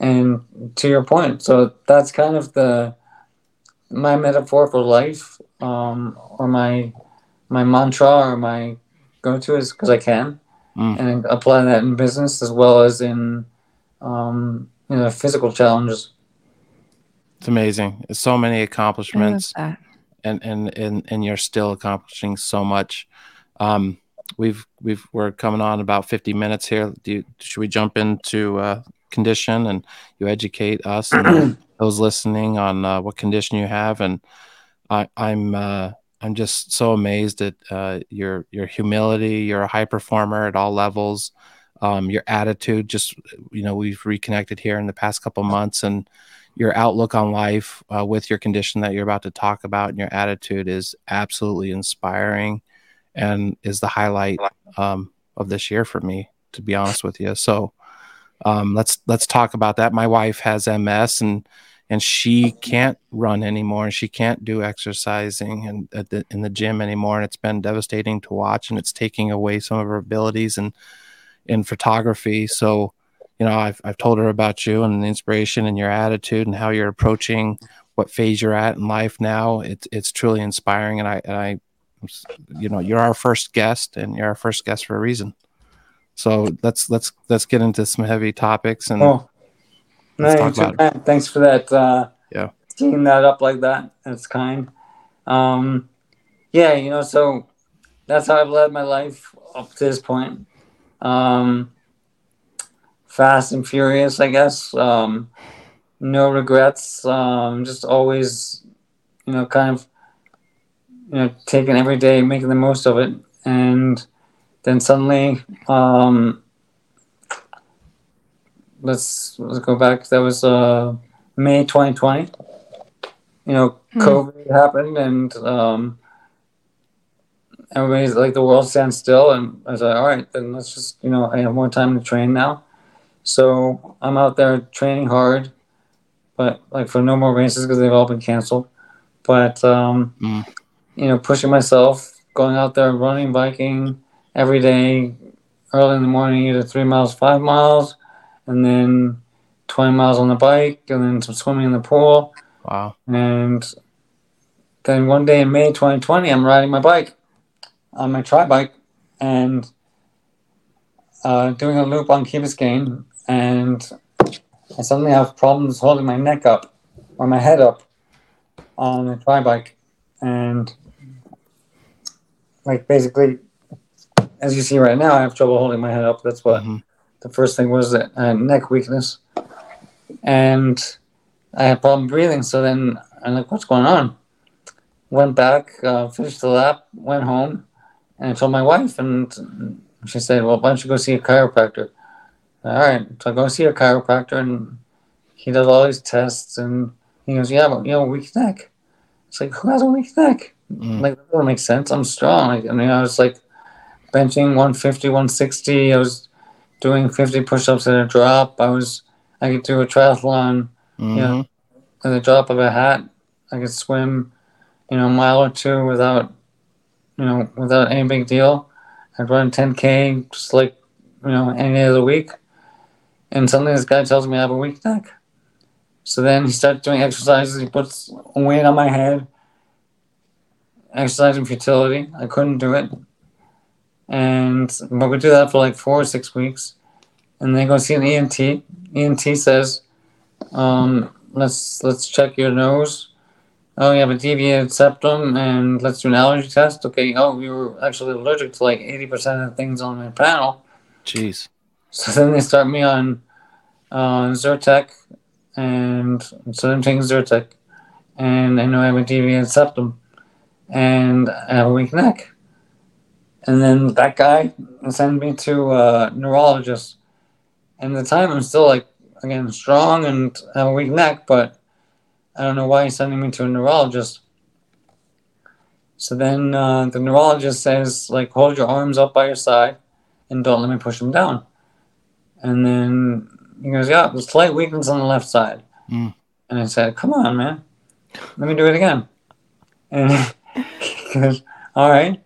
And to your point, so that's kind of my metaphor for life, or my mantra, or my go-to is because I can, and apply that in business as well as in. Physical challenges. It's amazing. It's so many accomplishments, and you're still accomplishing so much. We're coming on about 50 minutes here. Should we jump into condition, and you educate us and those listening on what condition you have? And I'm just so amazed at your humility. You're a high performer at all levels. Your attitude, just, we've reconnected here in the past couple months, and your outlook on life with your condition that you're about to talk about and your attitude is absolutely inspiring and is the highlight of this year for me, to be honest with you. So let's talk about that. My wife has MS and she can't run anymore, and she can't do exercising and in the gym anymore. And it's been devastating to watch, and it's taking away some of her abilities and in photography. So, I've told her about you and the inspiration and your attitude and how you're approaching what phase you're at in life now. It's truly inspiring. And I you're our first guest, and you're our first guest for a reason. So let's get into some heavy topics and thanks for that. Teeing that up like that. That's kind. So that's how I've led my life up to this point. Fast and furious, I guess. No regrets. Just always, taking every day, making the most of it. And then suddenly, let's go back. That was May 2020. you know, COVID happened and everybody's like, the world stands still. And I was like, all right, then let's just, you know, I have more time to train now. So I'm out there training hard, but like for no more races because they've all been canceled. But, you know, pushing myself, going out there, running, biking every day, early in the morning, either 3 miles, 5 miles, and then 20 miles on the bike, and then some swimming in the pool. Wow. And then one day in May 2020, I'm riding my bike on my tri bike and doing a loop on Key Biscayne, and I suddenly have problems holding my neck up or my head up on a tri bike. And like basically, as you see right now, I have trouble holding my head up. That's what the first thing was, that I had neck weakness, and I had problem breathing. So then I'm like, what's going on? Went back, finished the lap, went home, and I told my wife, and she said, well, why don't you go see a chiropractor? All right. So I go see a chiropractor, and he does all these tests, and he goes, yeah, but you have a weak neck. It's like, who has a weak neck? Like, that doesn't make sense. I'm strong. Like, I mean, I was like benching 150, 160. I was doing 50 push-ups at a drop. I could do a triathlon, you know, at the drop of a hat. I could swim, you know, a mile or two without, you know, without any big deal. I'd run 10K just like, you know, any day of the week. And suddenly this guy tells me I have a weak neck. So then he starts doing exercises. He puts weight on my head, exercise and futility. I couldn't do it. And but we do that for like 4 or 6 weeks. And then go see an ENT. ENT says, let's check your nose. Oh, you have a deviated septum, and let's do an allergy test. Okay, oh, you were actually allergic to like 80% of the things on my panel. Jeez. So then they start me on Zyrtec, and so I'm taking Zyrtec, and I know I have a deviated septum, and I have a weak neck. And then that guy sent me to a neurologist. And at the time, I'm still like, again, strong and have a weak neck, but I don't know why he's sending me to a neurologist. So then the neurologist says, like, hold your arms up by your side and don't let me push them down. And then he goes, yeah, there's slight weakness on the left side. And I said, come on, man. Let me do it again. And he goes, all right.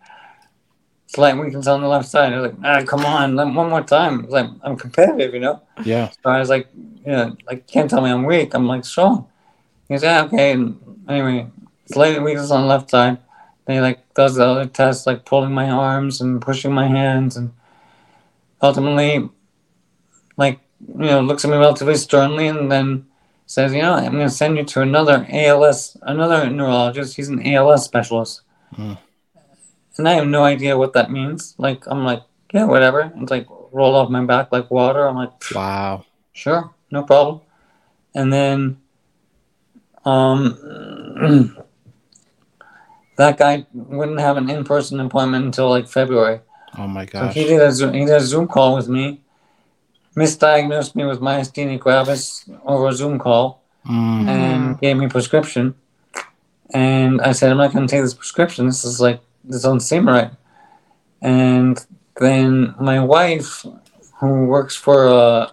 Slight weakness on the left side. I was like, ah, come on, one more time. Like, I'm competitive, you know? Yeah. So I was like, you know, like, can't tell me I'm weak. I'm like strong. He goes, yeah, okay. And anyway, slight weakness on the left side. Then he like does the other tests, like pulling my arms and pushing my hands, and ultimately, like, you know, looks at me relatively sternly and then says, you know, I'm going to send you to another neurologist. He's an ALS specialist. And I have no idea what that means. Like, I'm like, yeah, whatever. And it's like, roll off my back like water. I'm like, wow. Sure, no problem. And then that guy wouldn't have an in-person appointment until like February. Oh, my gosh. So he did a Zoom call with me, misdiagnosed me with myasthenia gravis over a Zoom call, and gave me a prescription. And I said, I'm not going to take this prescription. This is like, this doesn't seem right. And then my wife, who works for a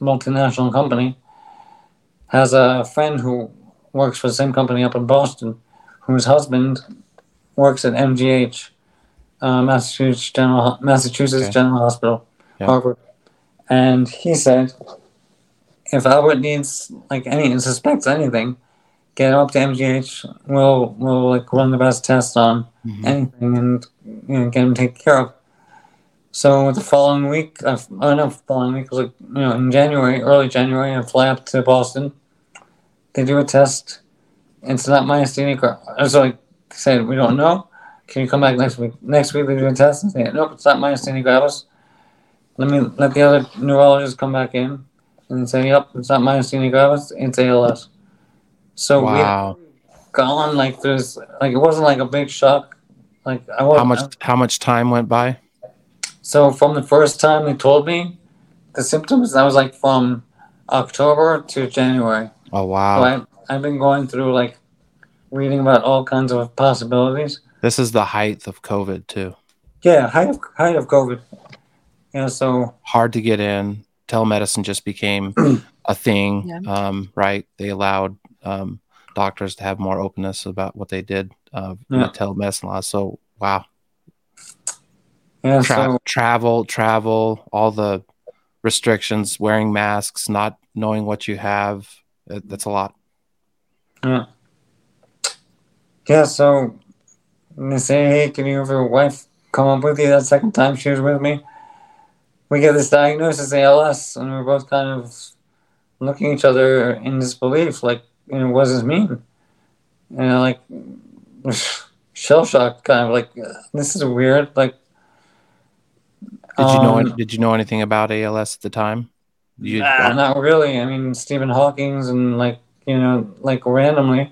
multinational company, has a friend who works for the same company up in Boston, whose husband works at MGH, Massachusetts General Hospital, Harvard. And he said, if Albert needs like any and suspects anything, get up to MGH. We'll like run the best tests on anything, and you know, get him taken care of. So the following week, it was like, you know, in January, early January, I fly up to Boston. They do a test. It's not myasthenia gravis. So like they said, we don't know. Can you come back next week? Next week they do a test and say, nope, it's not myasthenia gravis. Let the other neurologist come back in and say, yep, it's not myasthenia gravis. It's ALS. So we've gone like there's like it wasn't like a big shock. Like I wasn't. How much time went by? So from the first time they told me the symptoms, that was like from October to January. Oh wow! So I've been going through, like, reading about all kinds of possibilities. This is the height of COVID, too. Yeah, height of COVID. Yeah, so... hard to get in. Telemedicine just became a thing, yeah. Right? They allowed doctors to have more openness about what they did in the telemedicine laws. So, wow. Yeah, travel, all the restrictions, wearing masks, not knowing what you have. That's a lot. Yeah, so they say, hey, can you have your wife come up with you? That second time she was with me, we get this diagnosis, ALS, and we're both kind of looking at each other in disbelief, like, you know, what does this mean? And like, shell-shocked, kind of like, this is weird, like. Did you know anything about ALS at the time? Not really. I mean, Stephen Hawking's and randomly,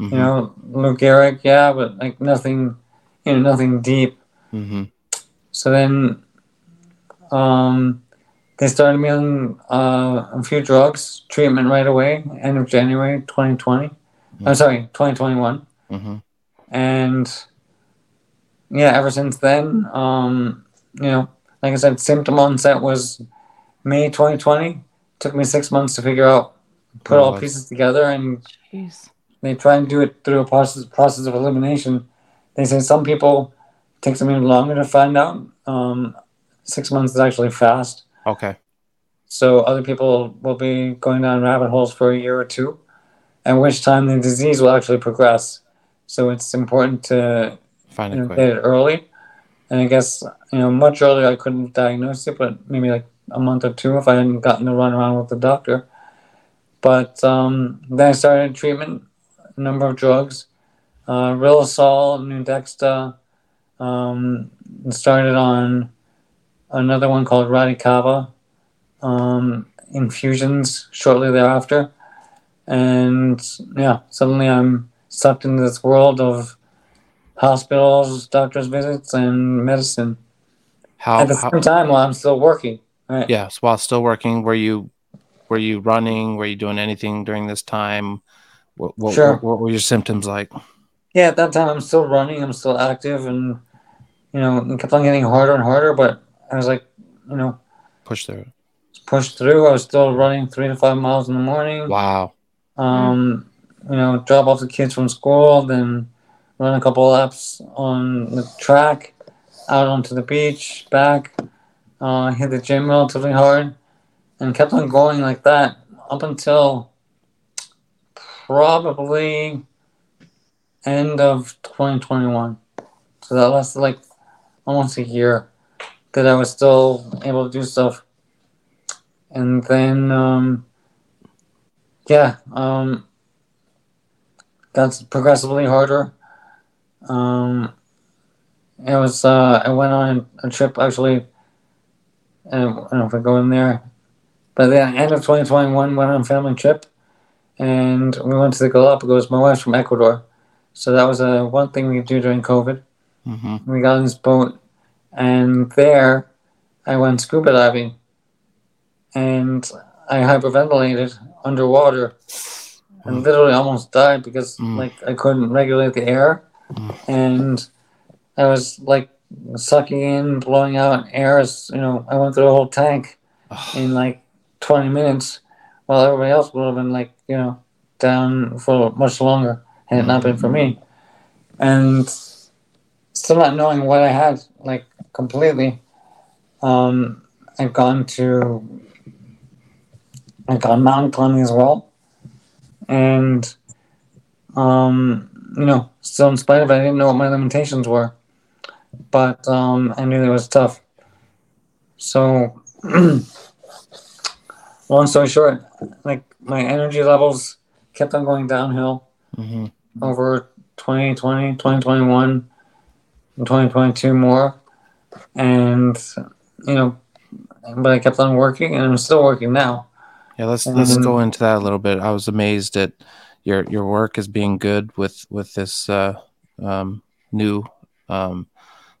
mm-hmm. Lou Gehrig, yeah, but like nothing, nothing deep. Mm-hmm. So then, they started me on a few drugs, treatment right away, end of January 2020. Mm-hmm. I'm sorry, 2021. Mm-hmm. And yeah, ever since then, like I said, symptom onset was May 2020. It took me 6 months to figure out, put all pieces together, and they try and do it through a process of elimination. They say some people it takes them even longer to find out. 6 months is actually fast. Okay. So other people will be going down rabbit holes for a year or two, at which time the disease will actually progress. So it's important to find it get it early. And I guess, much earlier I couldn't diagnose it, but maybe like a month or two if I hadn't gotten to run around with the doctor. But then I started treatment, a number of drugs, Rilosol, Nuedexta, started on another one called Radicava, infusions shortly thereafter. And yeah, suddenly I'm sucked into this world of hospitals, doctor's visits, and medicine. At the same time, while I'm still working. Right? Yeah, so while still working, were you running? Were you doing anything during this time? What were your symptoms like? Yeah, at that time, I'm still running. I'm still active, and it kept on getting harder and harder. But I was like, push through. I was still running 3 to 5 miles in the morning. Wow. Drop off the kids from school, then run a couple laps on the track, out onto the beach, back, hit the gym relatively hard, and kept on going like that up until probably end of 2021. So that lasted like almost a year that I was still able to do stuff. And then, that's progressively harder. It was, I went on a trip actually, and I don't know if I go in there, but at the end of 2021, went on a family trip, and we went to the Galapagos. My wife's from Ecuador, so that was one thing we could do during COVID. Mm-hmm. We got on this boat, and there I went scuba diving, and I hyperventilated underwater, and literally almost died because I couldn't regulate the air. And I was like sucking in, blowing out air. I went through a whole tank in like 20 minutes, while everybody else would have been like, down for much longer had it not been for me. And still not knowing what I had, like completely. I've gone to mountain climbing as well, and still in spite of it, I didn't know what my limitations were. But I knew that it was tough. So, long story short, like my energy levels kept on going downhill over 2020, 2021, and 2022 more. And, but I kept on working, and I'm still working now. Yeah, let's go into that a little bit. I was amazed at your work is being good with this new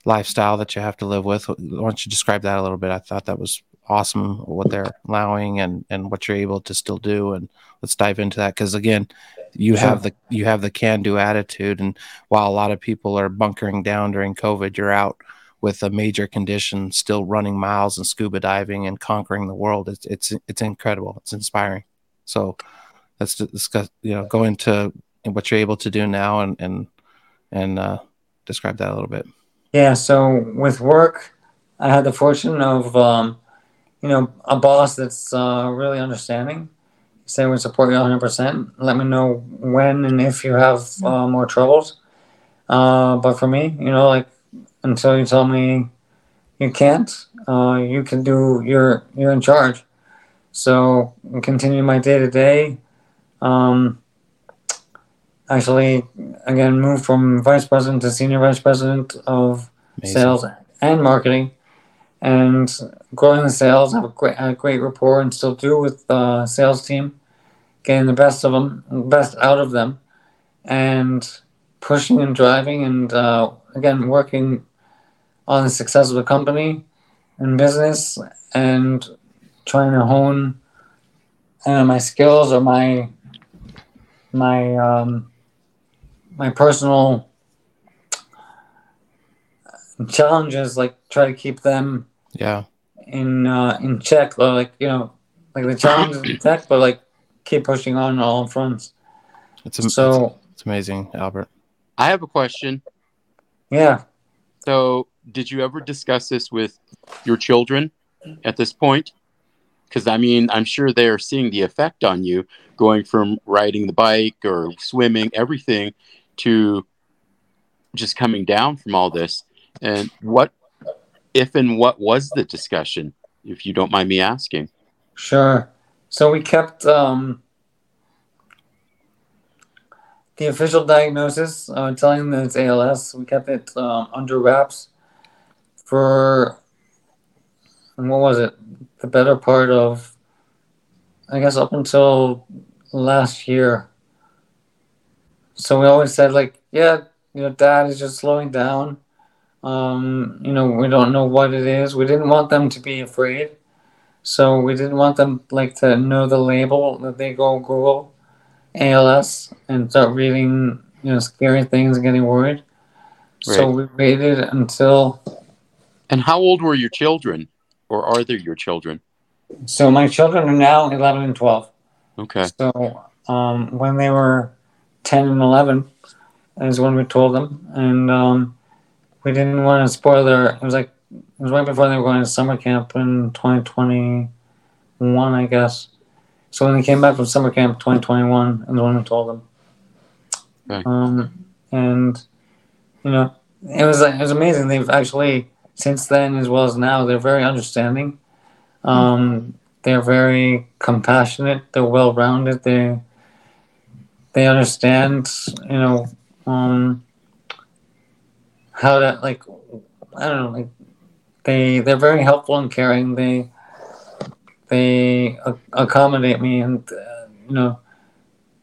lifestyle that you have to live with. Why don't you describe that a little bit? I thought that was awesome what they're allowing and what you're able to still do. And let's dive into that, because again, you have the can-do attitude. And while a lot of people are bunkering down during COVID, you're out with a major condition, still running miles and scuba diving and conquering the world. It's incredible. It's inspiring. So let's discuss, go into what you're able to do now and describe that a little bit. Yeah. So with work, I had the fortune of, a boss that's really understanding. He said, we support you 100%. Let me know when and if you have more troubles. But for me, until you tell me you can't, you can do, you're in charge. So I continue my day-to-day. Actually, again, moved from vice president to senior vice president of sales and marketing. And growing the sales, have a great rapport, and still do with the sales team, getting the best of them, best out of them, and pushing and driving, and again working on the success of the company and business, and trying to hone my skills or my personal challenges, like try to keep them. Yeah. In check, or like the challenge is in check, but keep pushing on all fronts. It's amazing, Albert. I have a question. Yeah. So, did you ever discuss this with your children at this point? Because I'm sure they are seeing the effect on you, going from riding the bike or swimming, everything, to just coming down from all this. And what was the discussion, if you don't mind me asking? Sure. So we kept the official diagnosis, telling them it's ALS. We kept it under wraps for, the better part of, I guess, up until last year. So we always said, Dad is just slowing down. We don't know what it is. We didn't want them to be afraid. So we didn't want them to know the label, that they go Google ALS and start reading, scary things and getting worried. Right. So we waited until... And how old were your children? Or are they your children? So my children are now 11 and 12. Okay. So when they were 10 and 11 is when we told them. And... we didn't want to spoil their... It was right before they were going to summer camp in 2021, I guess. So when they came back from summer camp 2021, and the one who told them. Okay. It was amazing. They've actually, since then as well as now, they're very understanding. They're very compassionate. They're well-rounded. They understand, how to, they're very helpful and caring. They accommodate me, and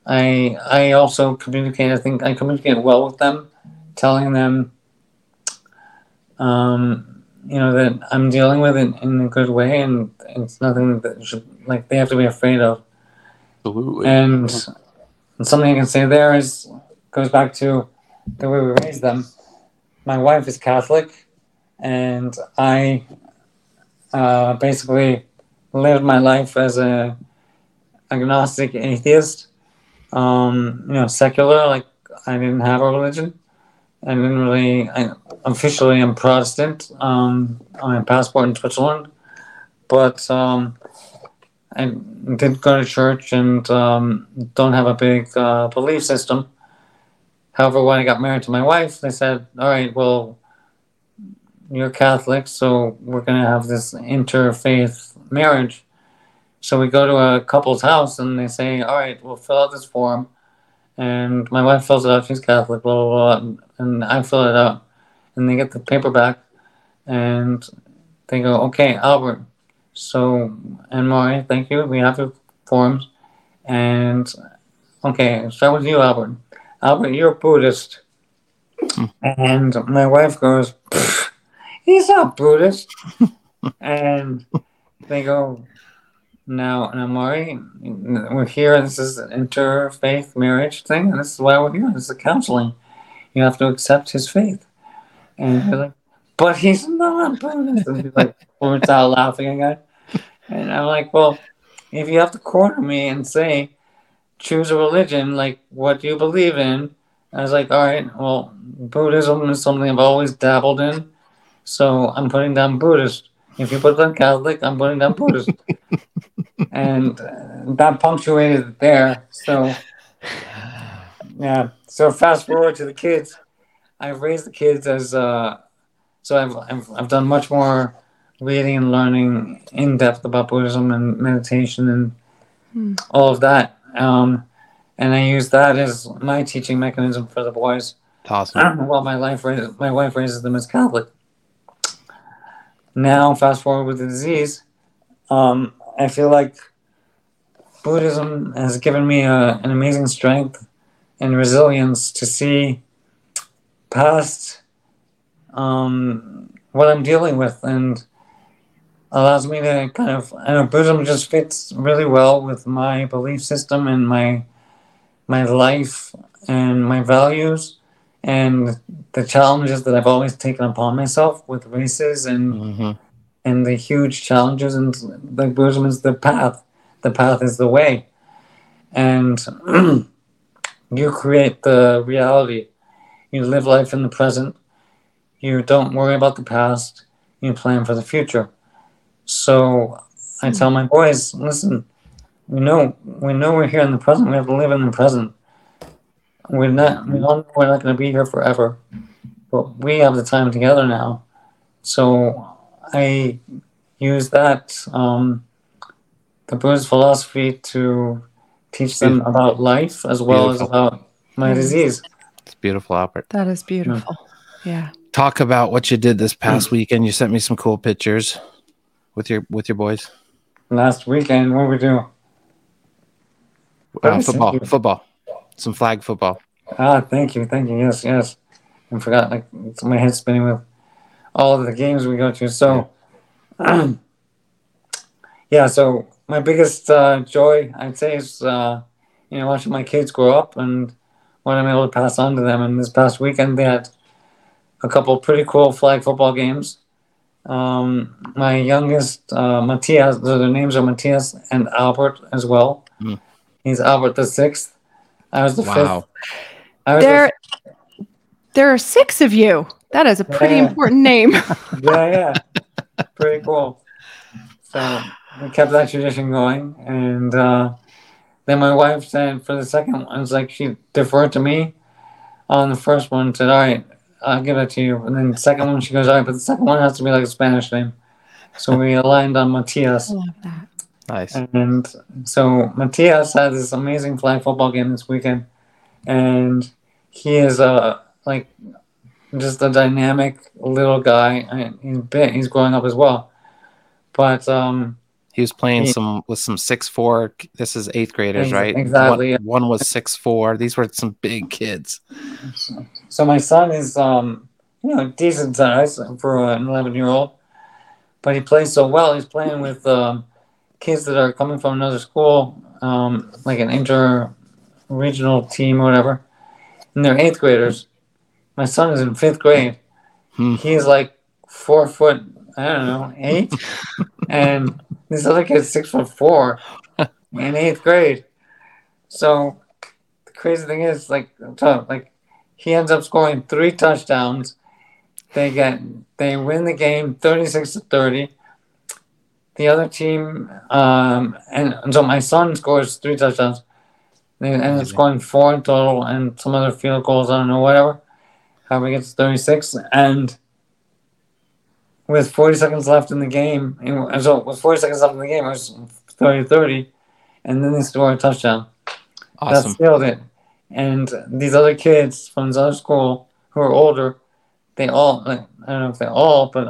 I also communicate. I think I communicate well with them, telling them, that I'm dealing with it in a good way, and it's nothing that they have to be afraid of. Absolutely. And something I can say there goes back to the way we raised them. My wife is Catholic, and I basically lived my life as an agnostic atheist, secular. I didn't have a religion. Officially I'm Protestant on my passport in Switzerland, but I did go to church and don't have a big belief system. However, when I got married to my wife, they said, all right, well, you're Catholic, so we're going to have this interfaith marriage. So we go to a couple's house, and they say, all right, we'll fill out this form. And my wife fills it out. She's Catholic, blah, blah, blah. And I fill it out. And they get the paper back, and they go, okay, Albert. So, and Maury, thank you. We have your forms. And, okay, start with you, Albert. Albert, you're Buddhist. And my wife goes, he's not Buddhist. And they go now, and I'm already, we're here. This is an interfaith marriage thing, and this is why we're here. This is counseling. You have to accept his faith. And they're like, but he's not Buddhist. And he's like, words out laughing at God. And I'm like, well, if you have to corner me and say, choose a religion, like what do you believe in? I was like, all right, well, Buddhism is something I've always dabbled in. So I'm putting down Buddhist. If you put down Catholic, I'm putting down Buddhist. And that punctuated there. So, yeah. So fast forward to the kids. I've raised the kids as, so I've done much more reading and learning in depth about Buddhism and meditation and all of that. And I use that as my teaching mechanism for the boys. Awesome. I don't know what my wife raises them as Catholic. Now, fast forward with the disease, I feel like Buddhism has given me an amazing strength and resilience to see past what I'm dealing with, and allows me to kind of, I know Buddhism just fits really well with my belief system and my life and my values and the challenges that I've always taken upon myself with races and and the huge challenges, and like Buddhism is the path is the way, and you create the reality. You live life in the present. You don't worry about the past. You plan for the future. So I tell my boys, listen, we know we're here in the present. We have to live in the present. We're not going to be here forever, but we have the time together now. So I use that, the Buddhist philosophy, to teach them about life as well as about my disease. It's beautiful, Albert. That is beautiful. Yeah. Talk about what you did this past weekend. You sent me some cool pictures with your boys. Last weekend, what did we do? Football. Some flag football. Ah, thank you. Yes. I forgot. Like my head's spinning with all of the games we go to. So, So my biggest joy, I'd say, is watching my kids grow up and what I'm able to pass on to them. And this past weekend, they had a couple pretty cool flag football games. My youngest, Matthias, their names are Matthias and Albert as well. Mm. He's Albert the sixth. I was the fifth. There are six of you. That is a pretty important name. Pretty cool. So we kept that tradition going. And then my wife said for the second one, it's like she deferred to me on the first one and said, all right, I'll give it to you. And then the second one, she goes, all right, but the second one has to be like a Spanish name. So we aligned on Matias. I love that. Nice. And so Matias had this amazing flag football game this weekend, and he is just a dynamic little guy. I mean, he's big. He's growing up as well. But he was playing with some 6'4". This is eighth graders, right? Exactly. One was 6'4". These were some big kids. So my son is decent size for an 11-year-old, but he plays so well. He's playing with kids that are coming from another school, like an inter-regional team or whatever, and they're eighth graders. My son is in fifth grade. He's like 4 foot, I don't know, 8, and this other kid's 6'4" in eighth grade. So the crazy thing is, he ends up scoring 3 touchdowns. They win the game 36-30. The other team, and so my son scores 3 touchdowns. They end up scoring 4 in total and some other field goals, I don't know, whatever. However, he gets 36. And with 40 seconds left in the game, it was 30-30. And then they score a touchdown. Awesome. That sealed it. And these other kids from this other school who are older, they all, I don't know if they all, but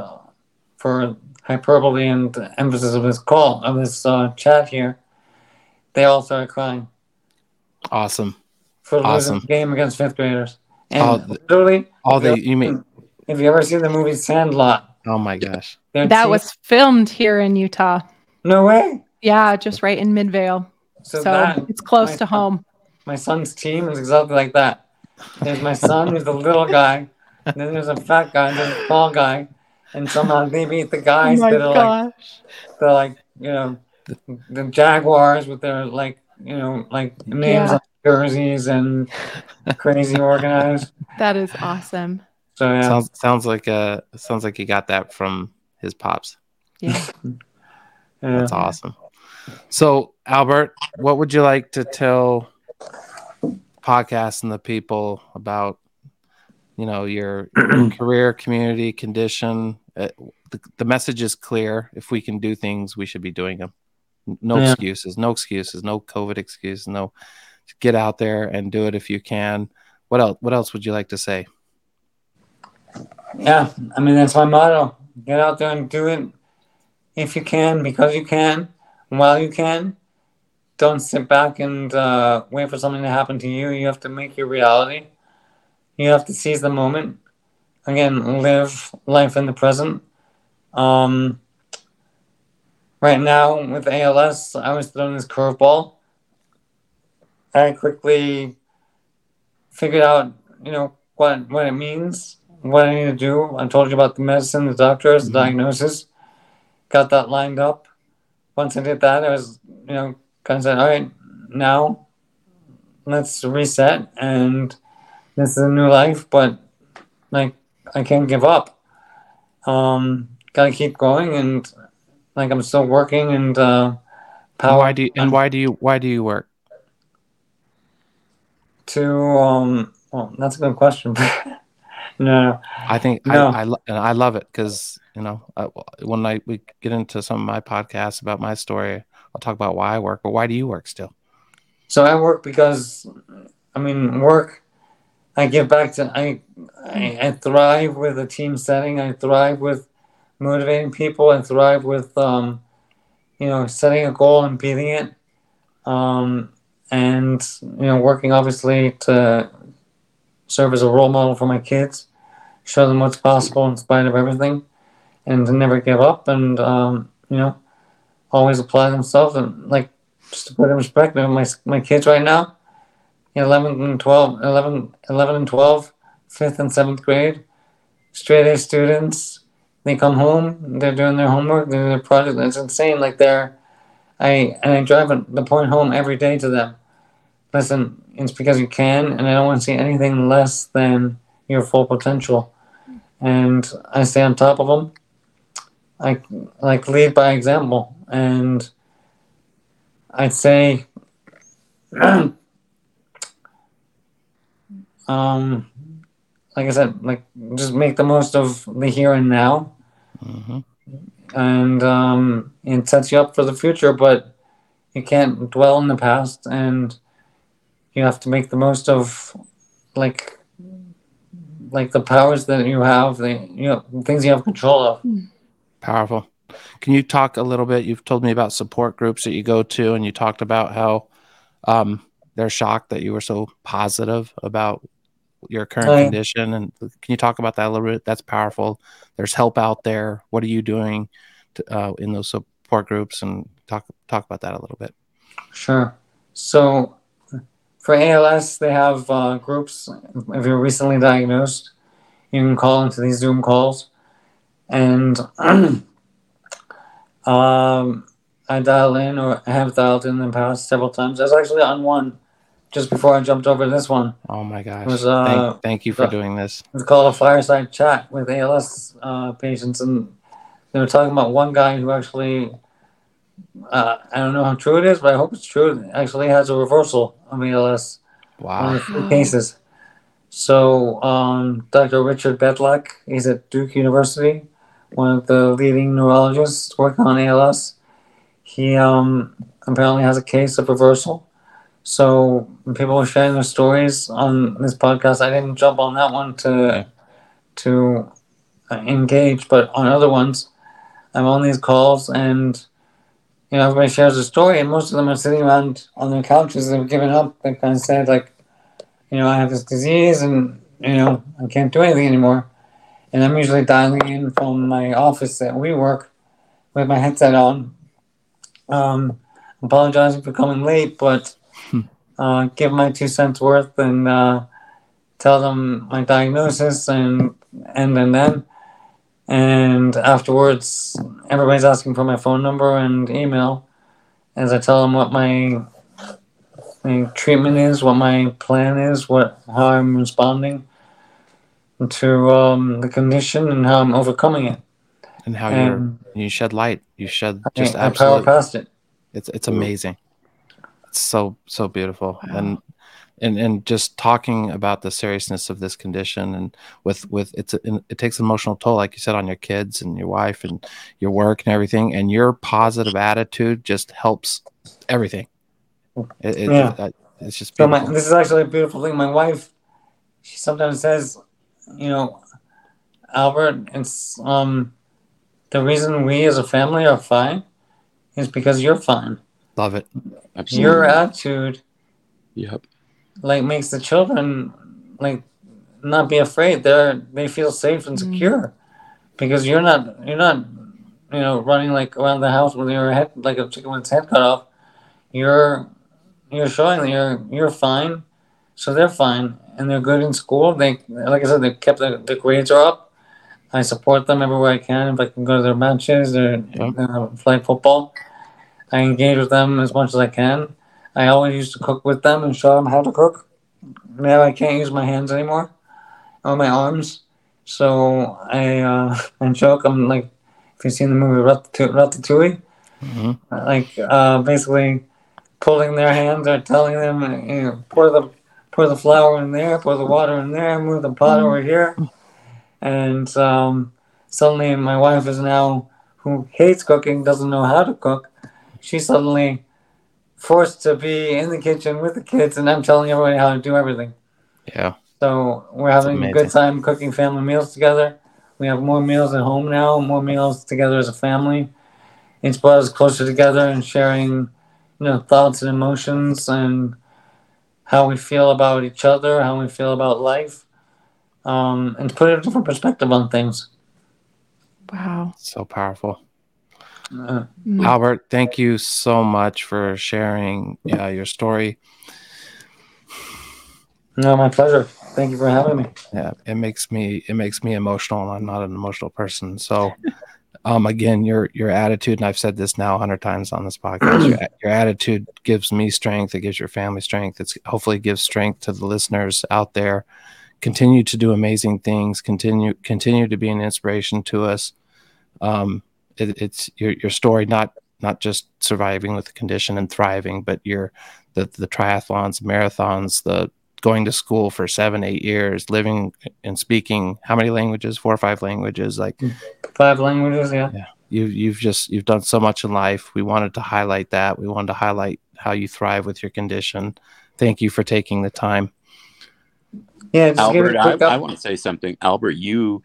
for hyperbole and emphasis of this chat here, they all started crying. Awesome. For losing the game against fifth graders. And if you ever see the movie Sandlot. Oh my gosh. That was filmed here in Utah. No way. Yeah, just right in Midvale. So it's close to home. My son's team is exactly like that. There's my son, who's the little guy, and then there's a fat guy, and there's a tall guy, and somehow they meet the guys the Jaguars with their names on jerseys and crazy organized. That is awesome. So yeah, sounds like he got that from his pops. Yeah, that's awesome. So Albert, what would you like to tell podcasts and the people about your career, community, condition? The message is clear. If we can do things, we should be doing them. No excuses, no COVID excuse, no. Get out there and do it if you can. What else would you like to say? Yeah, I mean, that's my motto. Get out there and do it if you can, because you can, while you can. Don't sit back and wait for something to happen to you. You have to make your reality. You have to seize the moment. Again, live life in the present. Right now with ALS, I was throwing this curveball. I quickly figured out, what it means, what I need to do. I told you about the medicine, the doctors, the diagnosis. Got that lined up. Once I did that, I was, kind of said, all right, now let's reset. And this is a new life, but I can't give up. Gotta keep going, and I'm still working. And why do you work? That's a good question. No, I think no. I love it because when we get into some of my podcasts about my story, I'll talk about why I work. But why do you work still? So I work because work. I give back to I thrive with a team setting. I thrive with motivating people. I thrive with setting a goal and beating it. And, working obviously to serve as a role model for my kids, show them what's possible in spite of everything, and to never give up and, always apply themselves. And, just to put in perspective, my kids right now, 11 and 12, 5th and 7th grade, straight A students, they come home, they're doing their homework, they're doing their project. It's insane. I drive the point home every day to them. Listen, it's because you can, and I don't want to see anything less than your full potential. And I stay on top of them. I lead by example, and I'd say just make the most of the here and now. Mm-hmm. And it sets you up for the future, but you can't dwell in the past, and you have to make the most of the powers that you have, the things you have control of. Powerful. Can you talk a little bit? You've told me about support groups that you go to, and you talked about how they're shocked that you were so positive about your current condition, and can you talk about that a little bit? That's powerful. There's help out there. What are you doing to, in those support groups, and talk about that a little bit? Sure. So for ALS, they have groups. If you're recently diagnosed, you can call into these Zoom calls, and I dial in, or have dialed in the past several times. I was actually on one just before I jumped over to this one. Oh my gosh. It was, thank you for doing this. It's called a fireside chat with ALS patients. And they were talking about one guy who actually, I don't know how true it is, but I hope it's true, actually has a reversal of ALS. Wow. Cases. So Dr. Richard Bedlock, he's at Duke University, one of the leading neurologists working on ALS. He apparently has a case of reversal. So people were sharing their stories on this podcast. I didn't jump on that one to engage, but on other ones, I'm on these calls, and everybody shares a story, and most of them are sitting around on their couches. They've given up. They've kind of said, I have this disease, and I can't do anything anymore. And I'm usually dialing in from my office at WeWork with my headset on, Apologizing for coming late, but give my 2 cents worth and tell them my diagnosis and then. And afterwards, everybody's asking for my phone number and email as I tell them what my treatment is, what my plan is, how I'm responding to the condition and how I'm overcoming it. And how you shed light. You shed just absolutely. I power past it. It's amazing. It's so beautiful. And just talking about the seriousness of this condition and with it takes an emotional toll, like you said, on your kids and your wife and your work and everything. And your positive attitude just helps everything. It's just beautiful. So this is actually a beautiful thing. My wife, she sometimes says, Albert, it's the reason we as a family are fine is because you're fine. Love it. Absolutely. Your attitude. Yep. Makes the children not be afraid. They feel safe and secure because you're not running around the house with your head like a chicken with its head cut off. You're showing that you're fine, so they're fine and they're good in school. They, like I said, they kept their grades are up. I support them everywhere I can. If I can go to their matches, their flag football, I engage with them as much as I can. I always used to cook with them and show them how to cook. Now I can't use my hands anymore or my arms. So I joke. I'm like, if you've seen the movie Ratatouille, basically pulling their hands or telling them, pour the flour in there, pour the water in there, move the pot over here. And suddenly my wife is now, who hates cooking, doesn't know how to cook. She suddenly forced to be in the kitchen with the kids, and I'm telling everybody how to do everything. Yeah. So we're having a good time cooking family meals together. We have more meals at home now, more meals together as a family. It's brought us closer together and sharing, thoughts and emotions and how we feel about each other, how we feel about life, and to put a different perspective on things. Wow. So powerful. Albert, thank you so much for sharing your story. No, my pleasure. Thank you for having me. Yeah, it makes me emotional, and I'm not an emotional person. So, again, your attitude, and I've said this now 100 times on this podcast. Your attitude gives me strength. It gives your family strength. It's hopefully gives strength to the listeners out there. Continue to do amazing things. Continue to be an inspiration to us. It's your story, not just surviving with the condition and thriving, but the triathlons, marathons, the going to school for 7-8 years, living and speaking how many languages? 4 or 5 languages, 5 languages. Yeah. You've done so much in life. We wanted to highlight that. We wanted to highlight how you thrive with your condition. Thank you for taking the time. Yeah, just Albert, I want to say something. Albert, you're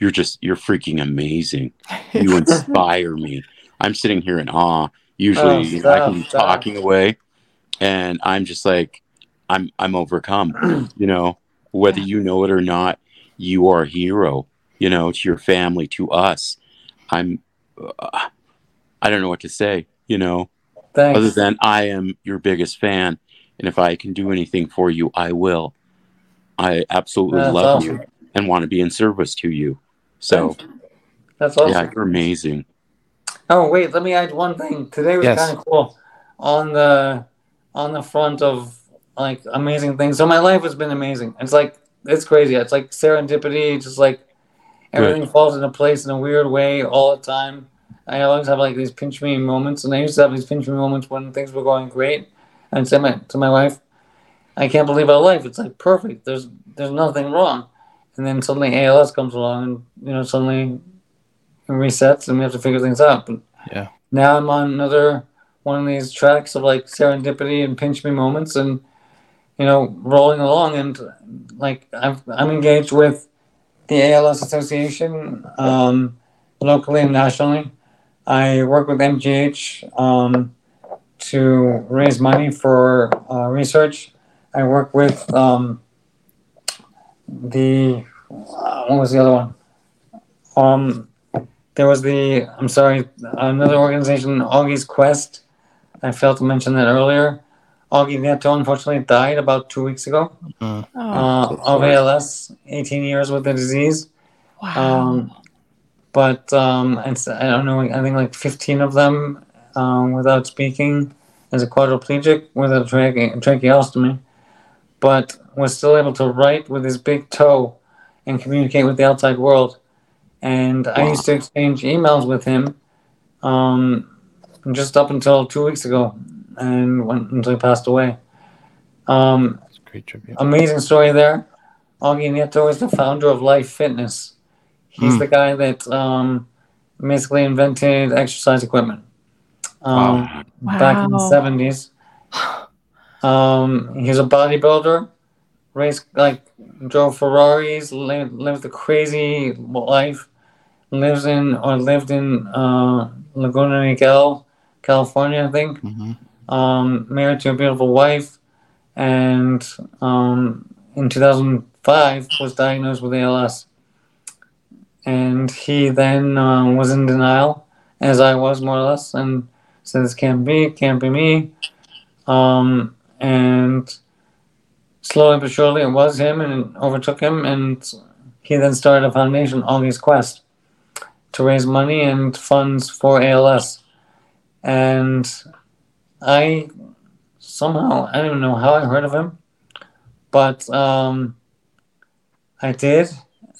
freaking amazing. You inspire me. I'm sitting here in awe. Usually I can be talking away and I'm just like, I'm overcome, whether you know it or not, you are a hero, to your family, to us. I don't know what to say, Thanks. Other than I am your biggest fan. And if I can do anything for you, I will. I absolutely love you and want to be in service to you. So that's awesome. Yeah, you're amazing. Oh wait, let me add one thing. Today was kind of cool on the front of amazing things. So my life has been amazing. It's crazy. It's serendipity. Just everything falls into place in a weird way all the time. I always have these pinch me moments, and I used to have these pinch me moments when things were going great. And say to my wife, I can't believe our life. It's perfect. There's nothing wrong. And then suddenly ALS comes along, and suddenly it resets, and we have to figure things out. But now I'm on another one of these tracks of serendipity and pinch me moments, and rolling along. And I'm engaged with the ALS Association locally and nationally. I work with MGH to raise money for research. I work with what was the other one? There was another organization, Augie's Quest. I failed to mention that earlier. Augie Nieto, unfortunately, died about 2 weeks ago of ALS, 18 years with the disease. Wow. But I don't know, I think like 15 of them without speaking as a quadriplegic with a tracheostomy, but was still able to write with his big toe and communicate with the outside world. And wow. I used to exchange emails with him just up until 2 weeks ago and until he passed away. That's a great tribute. Amazing story there. Augie Nieto is the founder of Life Fitness. He's the guy that basically invented exercise equipment back in the 70s. He's a bodybuilder, drove Ferraris, lived a crazy life, lived in Laguna Niguel, California, I think. Mm-hmm. Married to a beautiful wife, and in 2005 was diagnosed with ALS. And he then was in denial, as I was, more or less, and said, this can't be me. And slowly but surely, it was him, and it overtook him. And he then started a foundation, Augie's Quest, to raise money and funds for ALS. And I don't even know how I heard of him, but I did.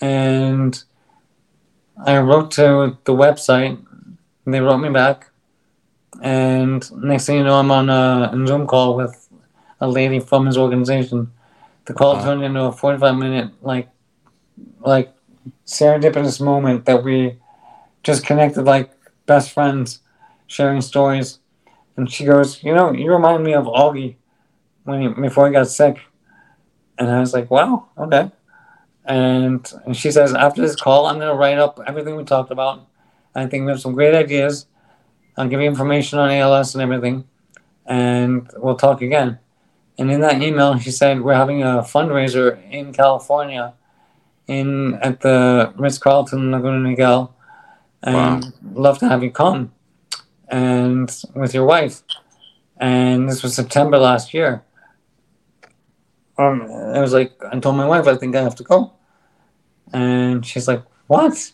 And I wrote to the website, and they wrote me back, and next thing you know, I'm on a Zoom call with a lady from his organization. The call turned into a 45-minute, like serendipitous moment that we just connected like best friends, sharing stories. And she goes, you know, you remind me of Augie before he got sick. And I was like, wow, okay. And she says, after this call, I'm going to write up everything we talked about. I think we have some great ideas. I'll give you information on ALS and everything. And we'll talk again. And in that email, she said, we're having a fundraiser in California at the Ritz Carlton, Laguna Niguel. And love to have you come and with your wife. And this was September last year. I was like, I told my wife, I think I have to go. And she's like, what?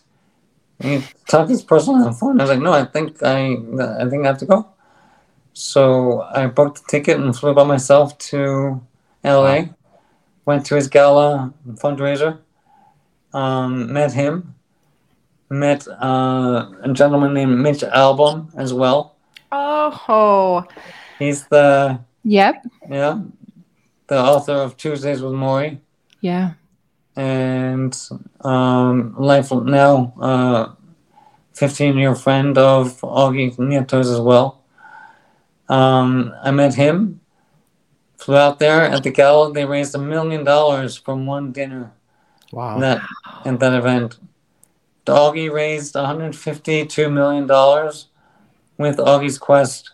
You talk to this person on the phone? I was like, no, I think I have to go. So I booked a ticket and flew by myself to LA, went to his gala fundraiser, met him, met a gentleman named Mitch Albom as well. Oh. He's the... Yep. Yeah. The author of Tuesdays with Maury. Yeah. And Life Now, 15-year friend of Augie Nieto's as well. I met him, flew out there at the gala. They raised $1 million from one dinner. Wow. At that event. Augie raised $152 million with Augie's Quest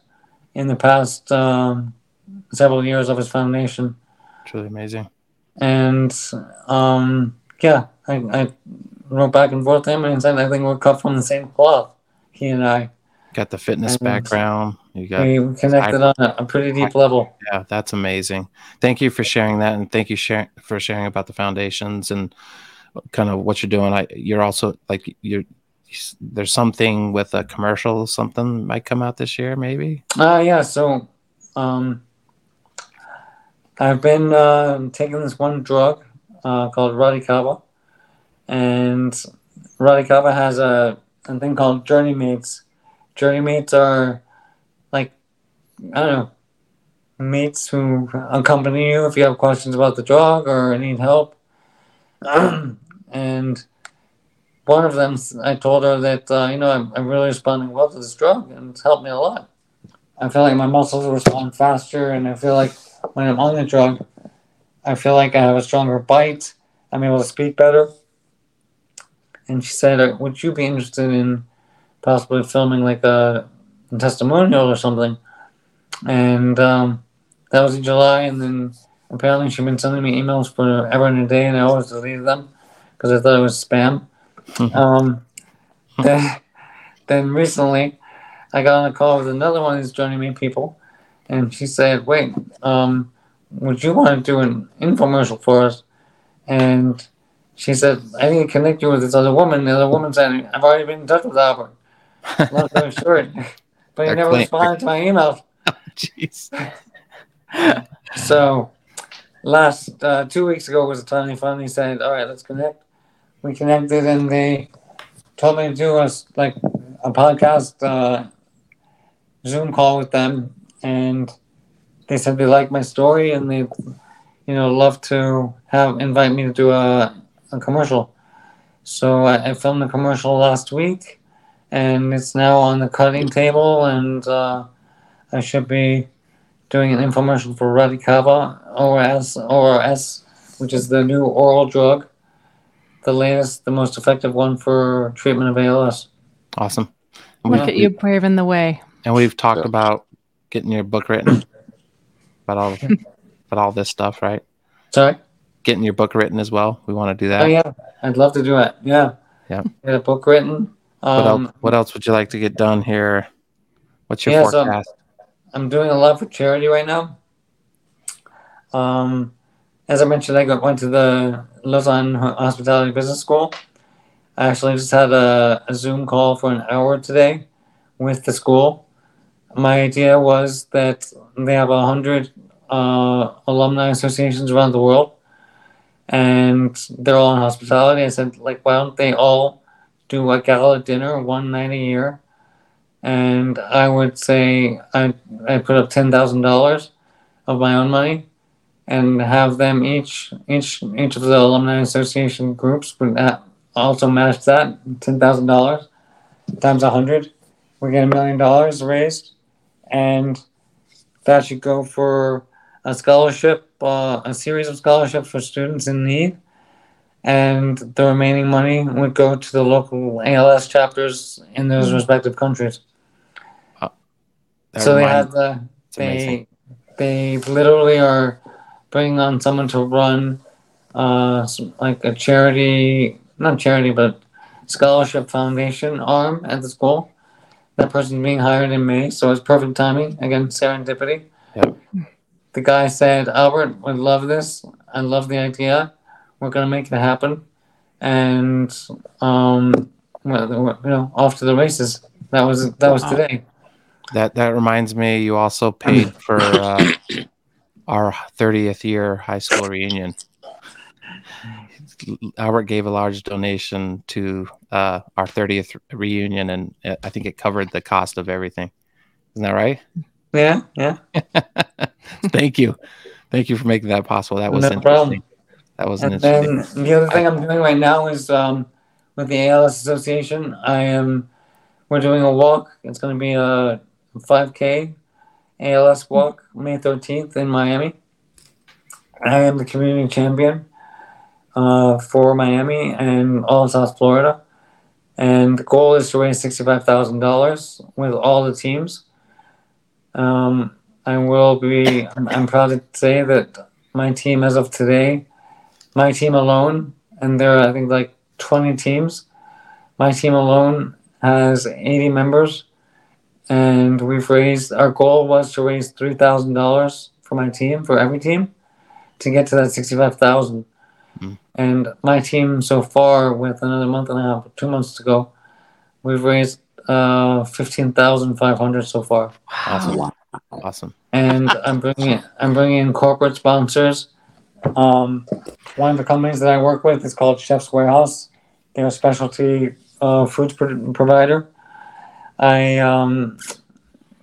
in the past several years of his foundation. Truly amazing. And I wrote back and forth to him and said, I think we're cut from the same cloth, he and I. Got the fitness background. We connected on a pretty deep level. Yeah, that's amazing. Thank you for sharing that, and thank you for sharing about the foundations and kind of what you're doing. You're also there's something with a commercial, something might come out this year, maybe. Yeah. So, I've been taking this one drug called Radicava, and Radicava has a thing called Journey Mates. Journey Mates are mates who accompany you if you have questions about the drug or need help. And one of them, I told her that, I'm really responding well to this drug, and it's helped me a lot. I feel like my muscles respond faster, and I feel like when I'm on the drug, I feel like I have a stronger bite. I'm able to speak better. And she said, would you be interested in possibly filming like a testimonial or something? And that was in July. And then apparently she'd been sending me emails forever and a day, and I always deleted them because I thought it was spam. Then recently, I got on a call with another one who's joining me, people, and she said, wait, would you want to do an infomercial for us? And she said, I need to connect you with this other woman. The other woman said, I've already been in touch with Albert. Long story short, but he never responded to my email. Jeez. So last 2 weeks ago was the time he finally said, all right, let's connect. We connected, and they told me to do us like a podcast Zoom call with them, and they said they liked my story and they, you know, love to have invite me to do a commercial. So I filmed the commercial last week, and it's now on the cutting table, and I should be doing an infomercial for Radicava ORS, which is the new oral drug, the latest, the most effective one for treatment of ALS. Awesome. And look at you paving the way. And we've talked about getting your book written, about all this stuff, right? Sorry? Getting your book written as well. We want to do that. Oh, yeah. I'd love to do it. Yeah. Yeah. Get a book written. What else would you like to get done here? What's your forecast? So I'm doing a lot for charity right now. As I mentioned, I went to the Lausanne Hospitality Business School. I actually just had a Zoom call for an hour today with the school. My idea was that they have 100 alumni associations around the world, and they're all in hospitality. I said, like, why don't they all do a gala dinner one night a year? And I would say I put up $10,000 of my own money, and have them each of the alumni association groups would also match that $10,000 times 100. We get $1 million raised, and that should go for a scholarship, a series of scholarships for students in need, and the remaining money would go to the local ALS chapters in those respective countries. So they literally are bringing on someone to run like a charity, not charity, but scholarship foundation arm at the school. That person's being hired in May, so it's perfect timing. Again, serendipity. Yep. The guy said, Albert, I love this. I love the idea. We're going to make it happen. And, off to the races. That was today. That reminds me, you also paid for our 30th year high school reunion. Albert gave a large donation to our 30th reunion, and I think it covered the cost of everything. Isn't that right? Yeah, yeah. Thank you for making that possible. That was interesting. Problem. Then the other thing I'm doing right now is with the ALS Association, we're doing a walk. It's going to be a 5K ALS walk, May 13th in Miami. I am the community champion for Miami and all of South Florida. And the goal is to raise $65,000 with all the teams. I'm proud to say that my team, as of today, my team alone, and there are, I think, like 20 teams, my team alone has 80 members. And our goal was to raise $3,000 for my team, for every team, to get to that $65,000. Mm-hmm. And my team so far, with another month and a half, 2 months to go, we've raised $15,500 so far. Wow. Awesome. And I'm bringing in corporate sponsors. One of the companies that I work with is called Chef's Warehouse. They're a specialty foods provider. I know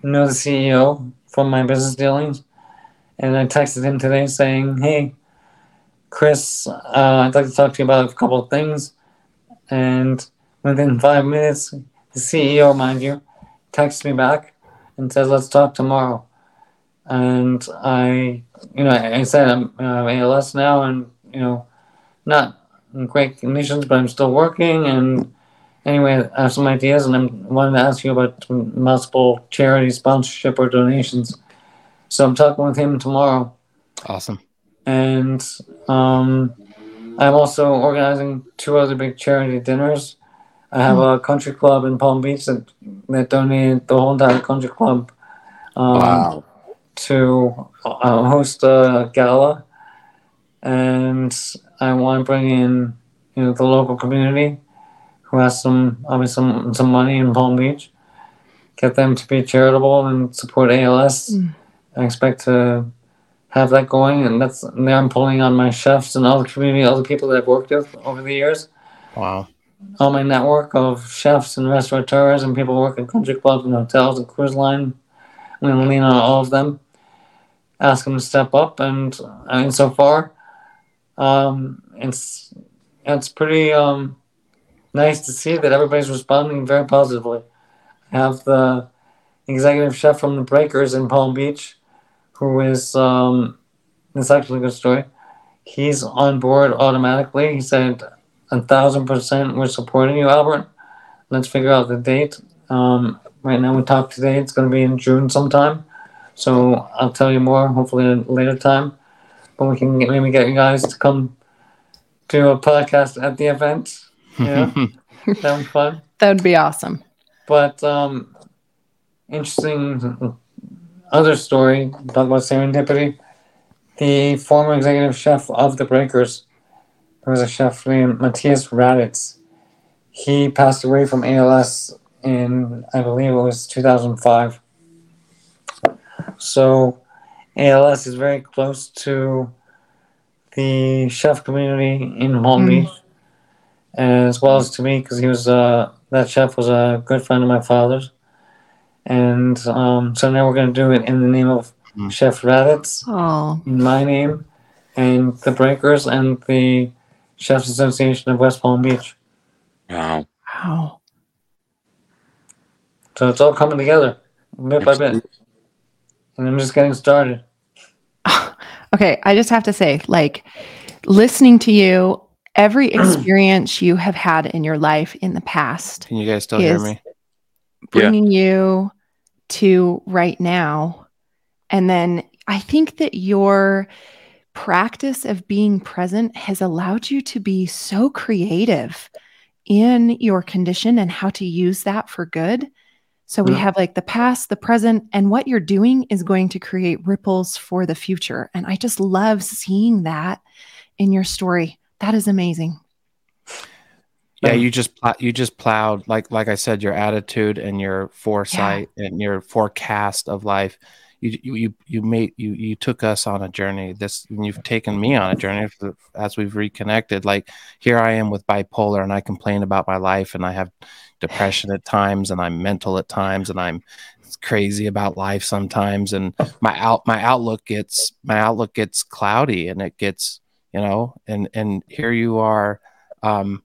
the CEO from my business dealings, and I texted him today saying, hey, Chris, I'd like to talk to you about a couple of things. And within 5 minutes, the CEO, mind you, texts me back and says, let's talk tomorrow. And I said, I'm ALS now, and, not in great conditions, but I'm still working. And anyway, I have some ideas, and I wanted to ask you about multiple charity sponsorship or donations. So I'm talking with him tomorrow. Awesome. And I'm also organizing two other big charity dinners. I have a country club in Palm Beach that donated the whole entire country club to host a gala. And I want to bring in, you know, the local community who has some money in Palm Beach, get them to be charitable and support ALS. I expect to have that going, and that's now I'm pulling on my chefs and other people that I've worked with over the years. Wow. On my network of chefs and restaurateurs and people who work at country clubs and hotels and cruise line. I'm going to lean on all of them, ask them to step up, and I mean, so far, it's pretty nice to see that everybody's responding very positively. I have the executive chef from the Breakers in Palm Beach, who is, it's actually a good story. He's on board automatically. He said, 1,000% we're supporting you, Albert. Let's figure out the date. Right now we talked today. It's going to be in June sometime. So I'll tell you more, hopefully at a later time. But we can maybe get you guys to come do a podcast at the event. Yeah, that would be fun. That would be awesome. But interesting other story, talk about serendipity. The former executive chef of the Breakers, there was a chef named Matthias Raditz. He passed away from ALS in, I believe it was 2005. So ALS is very close to the chef community in Palm Beach, as well as to me, because he was that chef was a good friend of my father's. And so now we're going to do it in the name of Chef Raditz, in my name, and the Breakers, and the Chefs Association of West Palm Beach. Wow. So it's all coming together, bit by bit. And I'm just getting started. Okay, I just have to say, like, listening to you, every experience you have had in your life in the past. Can you guys still hear me? Bringing you to right now. And then I think that your practice of being present has allowed you to be so creative in your condition and how to use that for good. So we have like the past, the present, and what you're doing is going to create ripples for the future. And I just love seeing that in your story. That is amazing. Yeah, you just plowed, like I said, your attitude and your foresight and your forecast of life. You took us on a journey. You've taken me on a journey as we've reconnected. Like, here I am with bipolar, and I complain about my life, and I have depression at times, and I'm mental at times, and I'm crazy about life sometimes, and my outlook gets cloudy, and it gets, you know, and here you are,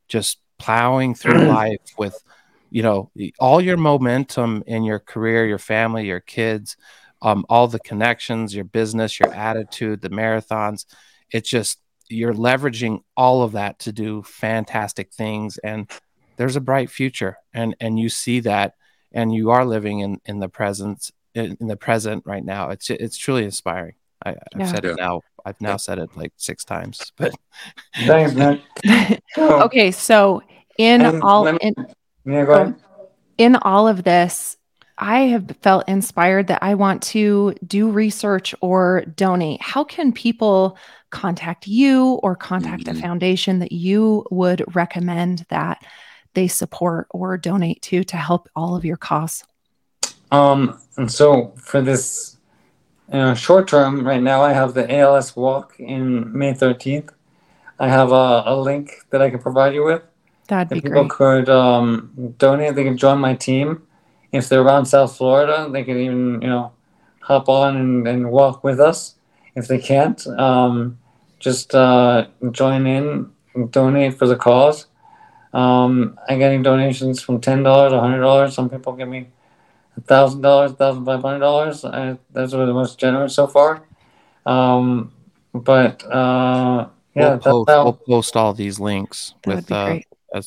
just plowing through life with, you know, all your momentum in your career, your family, your kids, all the connections, your business, your attitude, the marathons. It's just, you're leveraging all of that to do fantastic things. And there's a bright future. And you see that, and you are living in the presence, in the present right now. It's truly inspiring. I've said it like 6 times, but thanks, man. Okay. So in all of this, I have felt inspired that I want to do research or donate. How can people contact you or contact a foundation that you would recommend that they support or donate to help all of your cause? And so for this short term, right now I have the ALS walk in May 13th. I have a link that I can provide you with. That'd be great. People could donate. They can join my team. If they're around South Florida, they can even, you know, hop on and walk with us. If they can't, just join in and donate for the cause. I'm getting donations from $10 to $100. Some people give me $1,000, $1,500. That's really the most generous so far. We'll post all these links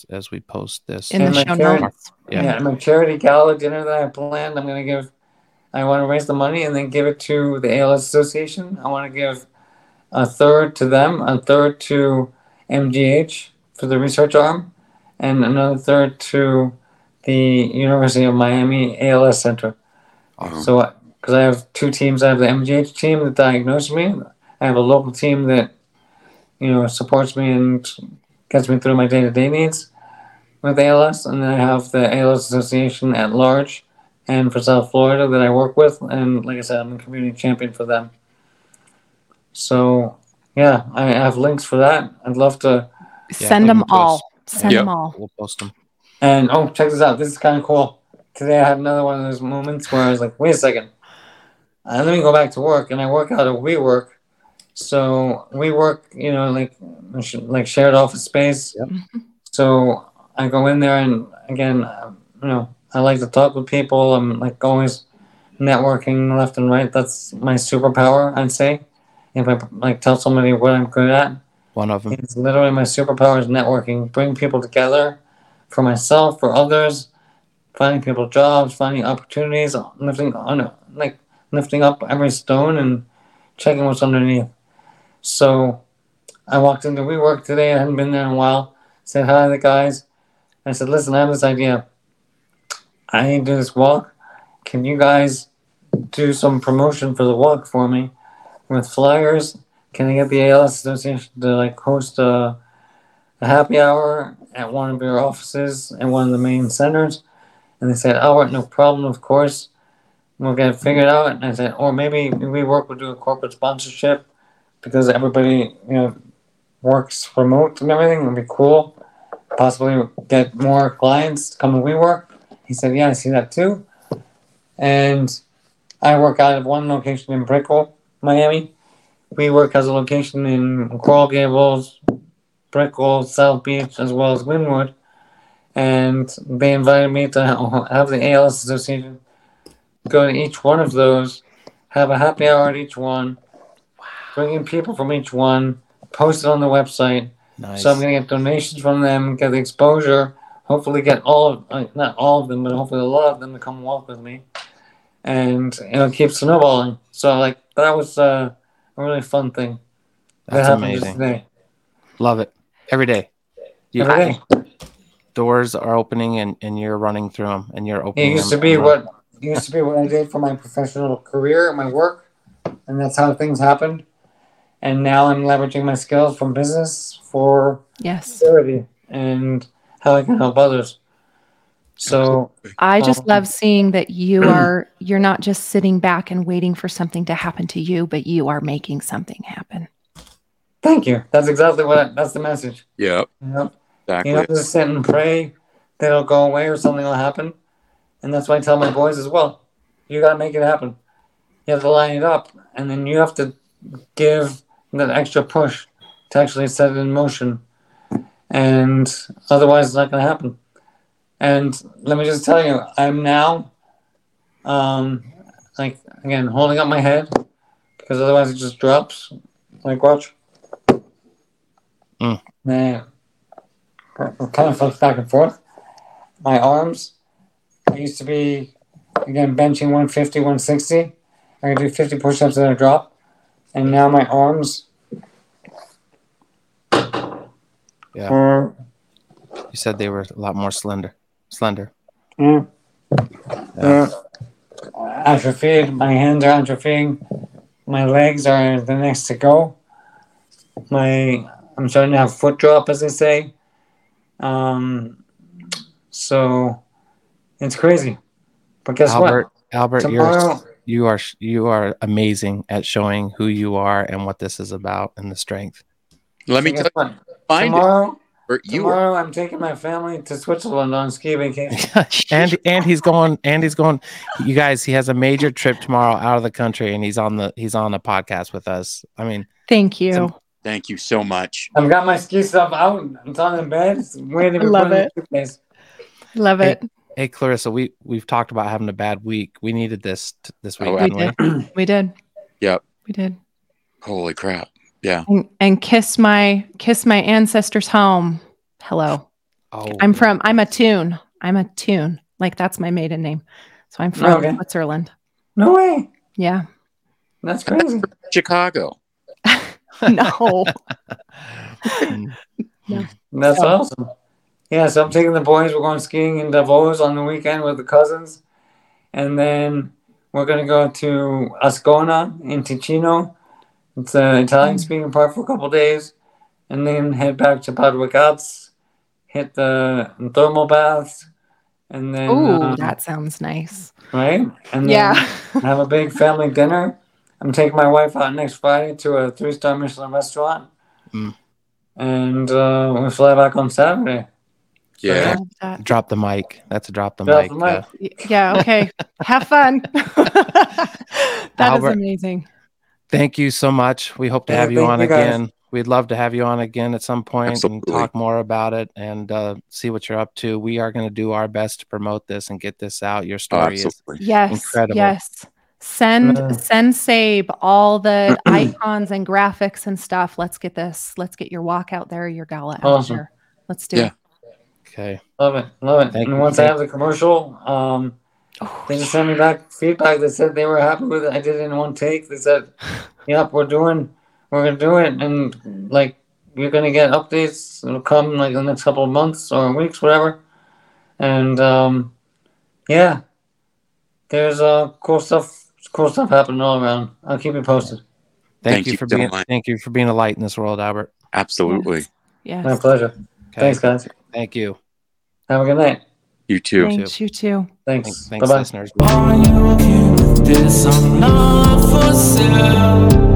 as we post this in the show notes. My charity gala dinner that I planned, I want to raise the money and then give it to the ALS Association. I want to give a third to them, a third to MGH for the research arm, and another third to the University of Miami ALS Center. Uh-huh. So, because I have two teams, I have the MGH team that diagnosed me. I have a local team that, you know, supports me and gets me through my day-to-day needs with ALS, and then I have the ALS Association at large, and for South Florida that I work with, and like I said, I'm a community champion for them. So, yeah, I have links for that. I'd love to send them all. We'll post them. And oh, check this out. This is kind of cool. Today I had another one of those moments where I was like, wait a second, let me go back to work. And I work out of WeWork. So WeWork, you know, like shared office space. Yep. So I go in there, and again, you know, I like to talk with people. I'm like always networking left and right. That's my superpower, I'd say. If I like tell somebody what I'm good at, one of them. It's literally my superpower is networking, bring people together for myself, for others, finding people jobs, finding opportunities, lifting up every stone and checking what's underneath. So I walked into WeWork today. I hadn't been there in a while. Said hi to the guys. I said, listen, I have this idea. I need to do this walk. Can you guys do some promotion for the walk for me with flyers? Can I get the ALS Association to like host a happy hour at one of your offices and one of the main centers? And they said, oh, no problem, of course. We'll get it figured out. And I said, or maybe WeWork will do a corporate sponsorship because everybody, you know, works remote and everything. It would be cool. Possibly get more clients to come to WeWork. He said, yeah, I see that too. And I work out of one location in Brickell, Miami. WeWork has a location in Coral Gables, Brickell, South Beach, as well as Wynwood. And they invited me to have the ALS Association go to each one of those, have a happy hour at each one, bring in people from each one, post it on the website. Nice. So I'm going to get donations from them, get the exposure, hopefully get all of, not all of them, but hopefully a lot of them to come walk with me. And, you know, keep snowballing. So, like, that was a really fun thing. That's amazing. Today. Love it. Every day. Doors are opening and you're running through them and you're opening them. It used to be what I did for my professional career, my work, and that's how things happened. And now I'm leveraging my skills from business for charity and how I can help others. So I just love seeing that you're not just sitting back and waiting for something to happen to you, but you are making something happen. Thank you. That's exactly that's the message. Yep. Exactly. You don't just sit and pray that it'll go away or something will happen. And that's why I tell my boys as well, you got to make it happen. You have to line it up. And then you have to give that extra push to actually set it in motion. And otherwise it's not going to happen. And let me just tell you, I'm now, holding up my head because otherwise it just drops. Like, watch. Man, it kind of flips back and forth. My arms, I used to be, again, benching 150, 160. I could do 50 push-ups and a drop. And now my arms are... You said they were a lot more slender. Mm. Yeah. Atrophied. My hands are atrophying. My legs are the next to go. I'm starting to have foot drop, as they say. So it's crazy. But guess what? Albert, tomorrow, you are amazing at showing who you are and what this is about and the strength. Let me tell you. Tomorrow, I'm taking my family to Switzerland on ski vacation. and he's going. You guys, he has a major trip tomorrow out of the country, and he's on the podcast with us. I mean, thank you, thank you so much. I've got my ski stuff out. It's on the bed. It's waiting. Love it. Hey, Clarissa, we've talked about having a bad week. We needed this week. We did. Yep. We did. Holy crap. Yeah. And kiss my ancestors' home. Hello. Oh. I'm a Toon. Like, that's my maiden name. So I'm from Switzerland. No way. Yeah. That's crazy. Chicago. No. That's awesome. Yeah, so I'm taking the boys. We're going skiing in Davos on the weekend with the cousins. And then we're going to go to Ascona in Ticino. It's an Italian-speaking part for a couple of days. And then head back to Padua Cazzo, hit the thermal baths. And then that sounds nice. Right? And then have a big family dinner. I'm taking my wife out next Friday to a 3-star Michelin restaurant. Mm. And we fly back on Saturday. Yeah. Drop the mic. That's a drop the mic. Yeah, okay. Have fun. Albert, is amazing. Thank you so much. We hope to have you on again. Guys. We'd love to have you on again at some point and talk more about it and see what you're up to. We are going to do our best to promote this and get this out. Your story is incredible. Yes. Send Sabe all the icons and graphics and stuff. Let's get this. Let's get your walk out there, your gala out there. Let's do it. Okay. Love it. And once I have the commercial, they just sent me back feedback that said they were happy with it. I did it in one take. They said, "Yep, we're gonna do it," and like you're gonna get updates. It'll come like in the next couple of months or weeks, whatever. And there's cool stuff happening all around. I'll keep you posted. Thank you for being a light in this world, Albert. Absolutely. Yes. My pleasure. Okay. Thanks, guys. Thank you. Have a good night. You too. Thanks, you too. Thanks. Bye-bye. Listeners. Are you okay with this? I'm not for sale.